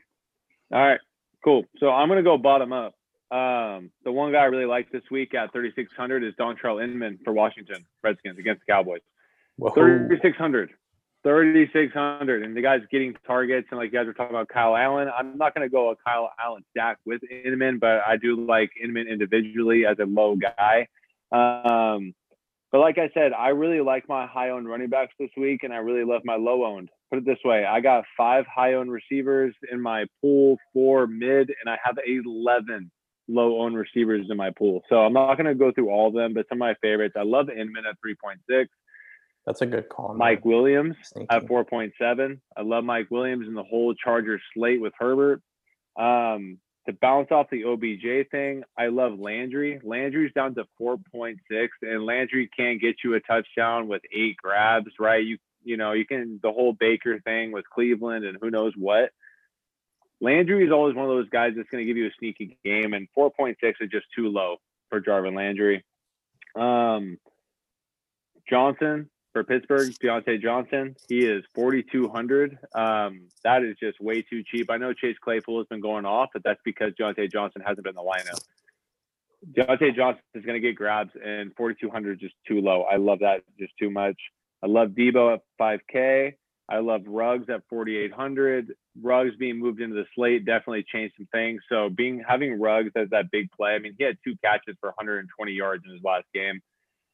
All right, cool. So I'm going to go bottom up. The one guy I really like this week at 3,600 is Dontrell Inman for Washington Redskins against the Cowboys. 3,600. And the guy's getting targets. And like you guys were talking about Kyle Allen, I'm not going to go a Kyle Allen stack with Inman, but I do like Inman individually as a low guy. But like I said, I really like my high owned running backs this week. And I really love my low owned. Put it this way. I got 5 high owned receivers in my pool, 4 mid, and I have 11 low-owned receivers in my pool. So I'm not going to go through all of them, but some of my favorites. I love Inman at 3.6. That's a good call. Mike Williams at 4.7. I love Mike Williams and the whole Chargers slate with Herbert. To bounce off the OBJ thing, I love Landry. Landry's down to 4.6, and Landry can get you a touchdown with 8 grabs, right? You know, you can – the whole Baker thing with Cleveland and who knows what. Landry is always one of those guys that's going to give you a sneaky game, and 4.6 is just too low for Jarvin Landry. Johnson for Pittsburgh, Deontay Johnson, he is 4,200. That is just way too cheap. I know Chase Claypool has been going off, but that's because Deontay Johnson hasn't been in the lineup. Deontay Johnson is going to get grabs, and 4,200 is just too low. I love that just too much. I love Debo at 5K. I love Ruggs at 4,800. Ruggs being moved into the slate definitely changed some things. So having Ruggs as that big play, I mean, he had 2 catches for 120 yards in his last game.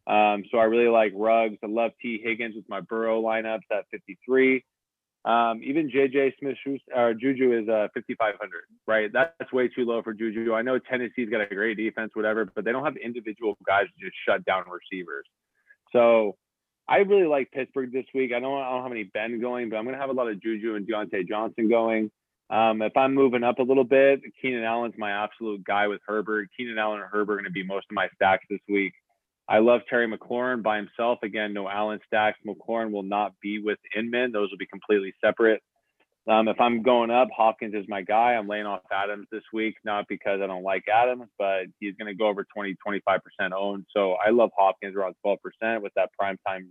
So I really like Ruggs. I love T. Higgins with my Burrow lineups at 53. Even J.J. Smith-Schuster or Juju is 5,500, right? That's way too low for Juju. I know Tennessee's got a great defense, whatever, but they don't have individual guys to just shut down receivers. So I really like Pittsburgh this week. I don't have any Ben going, but I'm going to have a lot of Juju and Deontay Johnson going. If I'm moving up a little bit, Keenan Allen's my absolute guy with Herbert. Keenan Allen and Herbert are going to be most of my stacks this week. I love Terry McLaurin by himself. Again, no Allen stacks. McLaurin will not be with Inman. Those will be completely separate. If I'm going up, Hopkins is my guy. I'm laying off Adams this week, not because I don't like Adams, but he's going to go over 20, 25% owned. So I love Hopkins around 12% with that primetime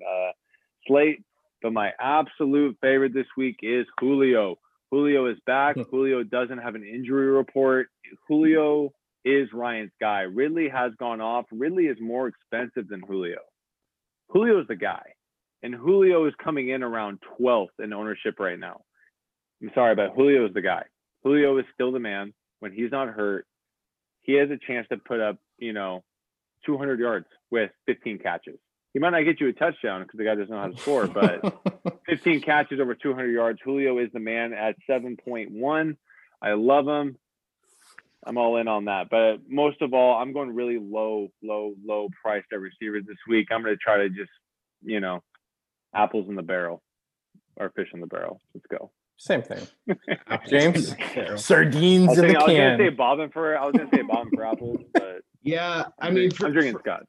slate. But my absolute favorite this week is Julio. Julio is back. Julio doesn't have an injury report. Julio is Ryan's guy. Ridley has gone off. Ridley is more expensive than Julio. Julio is the guy. And Julio is coming in around 12th in ownership right now. I'm sorry, but Julio is the guy. Julio is still the man. When he's not hurt, he has a chance to put up, 200 yards with 15 catches. He might not get you a touchdown because the guy doesn't know how to score, but 15 catches over 200 yards. Julio is the man at 7.1. I love him. I'm all in on that. But most of all, I'm going really low priced at receivers this week. I'm going to try to just, apples in the barrel or fish in the barrel. Let's go. Same thing. James? Sardines in the can. I was going to say bobbing for apples, but yeah, I'm drinking scotch.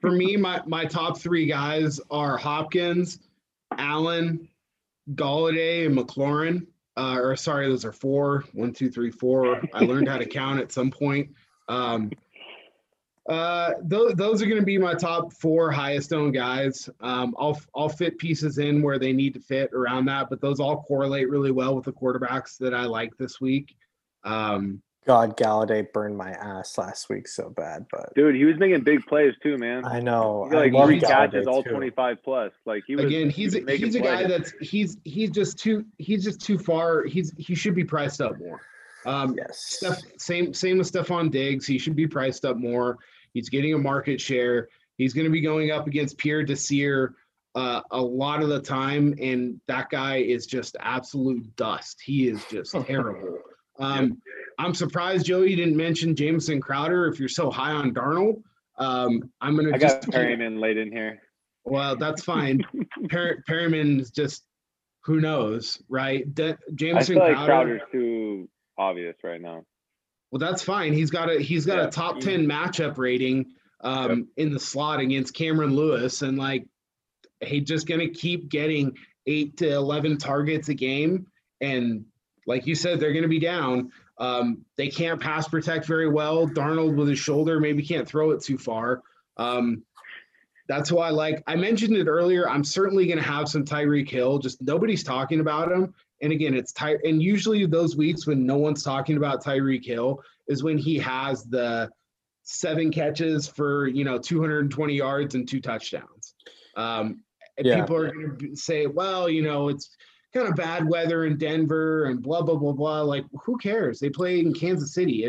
For me, my top three guys are Hopkins, Allen, Galladay, and McLaurin. Those are four. 1, 2, 3, 4. I learned how to count at some point. Those are going to be my top four highest owned guys. I'll fit pieces in where they need to fit around that, but those all correlate really well with the quarterbacks that I like this week. God, Galladay burned my ass last week so bad, but dude, he was making big plays too, man. I know. He three catches, all 25 plus. He's a guy that's he's just too far. He should be priced up more. Yes. Same with Stefon Diggs. He should be priced up more. He's getting a market share. He's going to be going up against Pierre Desir a lot of the time, and that guy is just absolute dust. He is just terrible. I'm surprised, Joey, you didn't mention Jameson Crowder if you're so high on Darnold. I got Perryman late in here. Well, that's fine. Perryman is just, who knows, right? Jameson Crowder. I feel like Crowder's too obvious right now. Well, that's fine. He's got a top 10 matchup rating in the slot against Cameron Lewis, and he's just going to keep getting 8 to 11 targets a game, and like you said, they're going to be down. They can't pass protect very well. Darnold with his shoulder maybe can't throw it too far. That's why I mentioned it earlier. I'm certainly going to have some Tyreek Hill. Just nobody's talking about him. And again, and usually those weeks when no one's talking about Tyreek Hill is when he has the 7 catches for 220 yards and 2 touchdowns. People are going to say, well, it's kind of bad weather in Denver and blah, blah, blah, blah. Who cares? They play in Kansas City.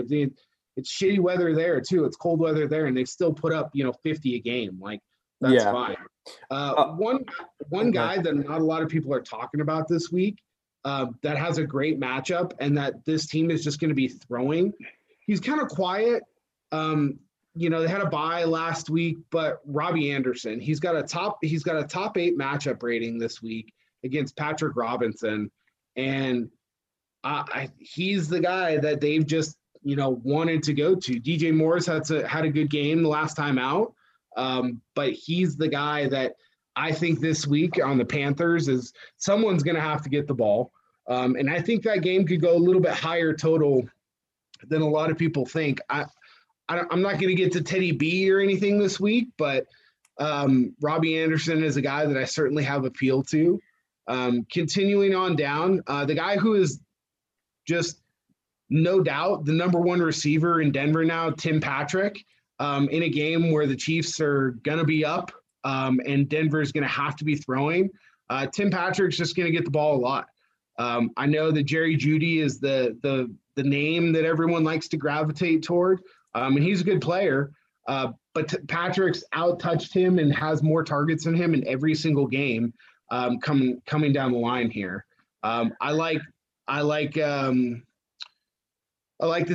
It's shitty weather there too. It's cold weather there, and they still put up, 50 a game. That's fine. One guy that not a lot of people are talking about this week that has a great matchup and that this team is just going to be throwing. He's kind of quiet. They had a bye last week, but Robbie Anderson, he's got a top 8 matchup rating this week against Patrick Robinson, and he's the guy that they've just wanted to go to. DJ Morris had a good game the last time out, but he's the guy that I think this week on the Panthers is someone's going to have to get the ball, and I think that game could go a little bit higher total than a lot of people think. I'm not going to get to Teddy B or anything this week, but Robbie Anderson is a guy that I certainly have appealed to. Continuing on down, the guy who is just no doubt the number 1 receiver in Denver now, Tim Patrick, in a game where the Chiefs are going to be up and Denver's going to have to be throwing. Tim Patrick's just going to get the ball a lot. I know that Jerry Jeudy is the name that everyone likes to gravitate toward, and he's a good player, but Patrick's out-touched him and has more targets than him in every single game. Coming down the line here, I like the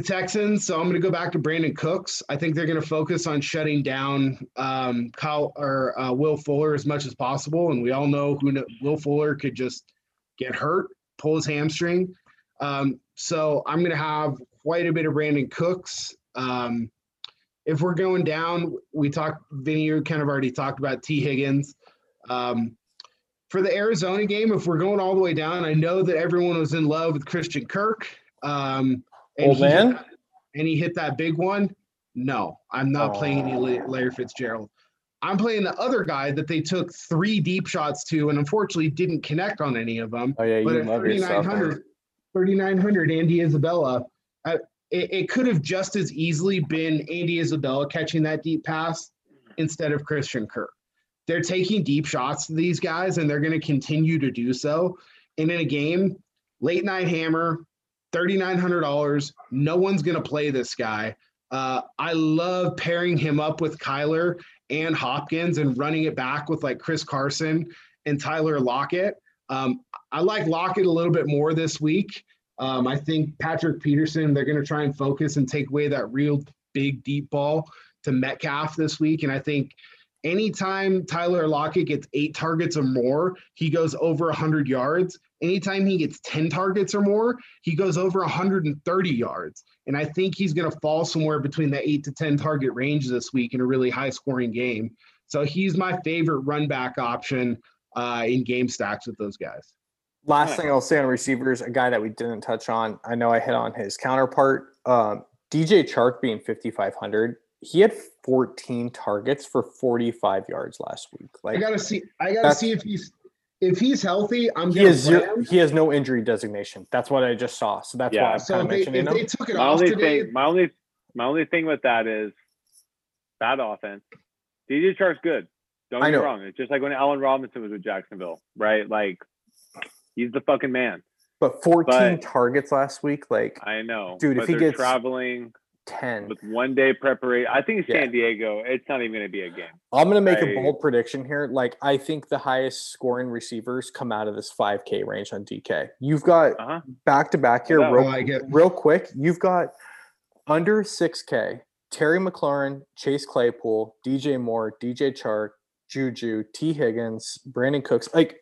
Texans, so I'm going to go back to Brandon Cooks. I think they're going to focus on shutting down Kyle or Will Fuller as much as possible, and we all know Will Fuller could just get hurt, pull his hamstring. So I'm going to have quite a bit of Brandon Cooks. If we're going down, Vinny, you kind of already talked about T. Higgins. For the Arizona game, if we're going all the way down, I know that everyone was in love with Christian Kirk. He hit that big one. No, I'm not playing any Larry Fitzgerald. I'm playing the other guy that they took 3 deep shots to and unfortunately didn't connect on any of them. Oh, yeah, but you love yourself. 3,900, Andy Isabella. it could have just as easily been Andy Isabella catching that deep pass instead of Christian Kirk. They're taking deep shots to these guys, and they're going to continue to do so. And in a game, late night hammer, $3,900, no one's going to play this guy. I love pairing him up with Kyler and Hopkins and running it back with like Chris Carson and Tyler Lockett. I like Lockett a little bit more this week. I think Patrick Peterson, they're going to try and focus and take away that real big deep ball to Metcalf this week. And I think anytime Tyler Lockett gets 8 targets or more, he goes over 100 yards. Anytime he gets 10 targets or more, he goes over 130 yards. And I think he's going to fall somewhere between the 8 to 10 target range this week in a really high-scoring game. So he's my favorite run-back option in game stacks with those guys. Last thing I'll say on receivers, a guy that we didn't touch on, I know I hit on his counterpart, DJ Chark being 5,500. He had 14 targets for 45 yards last week. Like, I gotta see if he's healthy. He has no injury designation. That's what I just saw. So that's why I'm kind of mentioning him. They took it off today. My only thing with that is that offense. DJ Chark's good. Don't get me wrong. It's just like when Allen Robinson was with Jacksonville, right? Like he's the fucking man. But 14 targets last week, like I know, dude. If he gets traveling. 10 with 1 day preparation, I think San Diego, it's not even going to be a game. I'm going to make a bold prediction here. Like, I think the highest scoring receivers come out of this 5K range on DK. You've got back to back here, real quick. You've got under 6K Terry McLaurin, Chase Claypool, DJ Moore, DJ Chark, Juju, T. Higgins, Brandon Cooks. Like,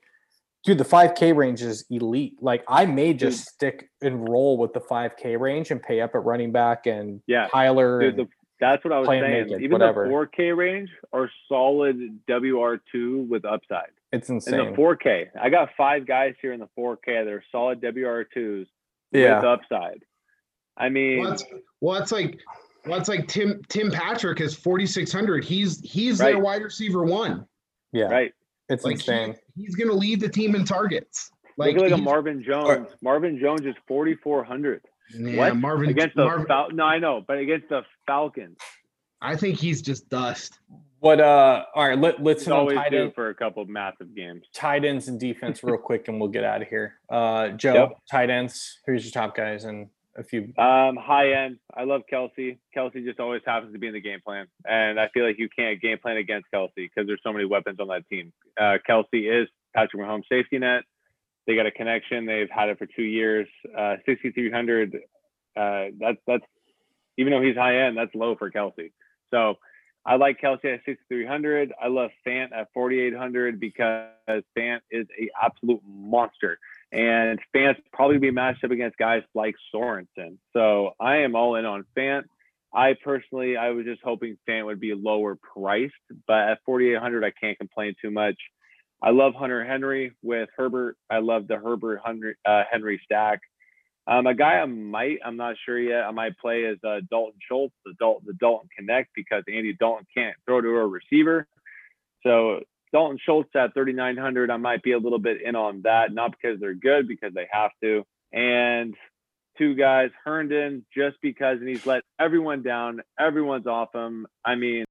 dude, the 5K range is elite. Like, I may just stick and roll with the 5K range and pay up at running back and Tyler. Dude, that's what I was saying. Naked, the 4K range are solid WR2 with upside. It's insane. And the 4K. I got 5 guys here in the 4K that are solid WR2s with upside. I mean, it's like Tim Patrick has 4,600. He's their wide receiver 1. Yeah. Right. It's like insane. He's going to lead the team in targets. Look at Marvin Jones. Marvin Jones is 4,400. Yeah, what? I know, but against the Falcons. I think he's just dust. But all right, let's always do for a couple of massive games. Tight ends and defense real quick, and we'll get out of here. Joe, tight ends. Who's your top guys and a few? High end. I love Kelsey. Kelsey just always happens to be in the game plan. And I feel like you can't game plan against Kelsey because there's so many weapons on that team. Kelsey is Patrick Mahomes' safety net. They got a connection. They've had it for 2 years. 6,300. That's even though he's high end, that's low for Kelsey. So I like Kelsey at 6,300. I love Fant at 4,800 because Fant is an absolute monster. And Fant's probably be matched up against guys like Sorensen. So I am all in on Fant. I was just hoping Fant would be lower priced, but at 4,800, I can't complain too much. I love Hunter Henry with Herbert. I love the Herbert Henry stack. A guy I'm not sure yet, I might play is Dalton Schultz, the Dalton Connect, because Andy Dalton can't throw to a receiver. So Dalton Schultz at 3,900, I might be a little bit in on that, not because they're good, because they have to. And 2 guys, Herndon, just because, and he's let everyone down. Everyone's off him. I mean,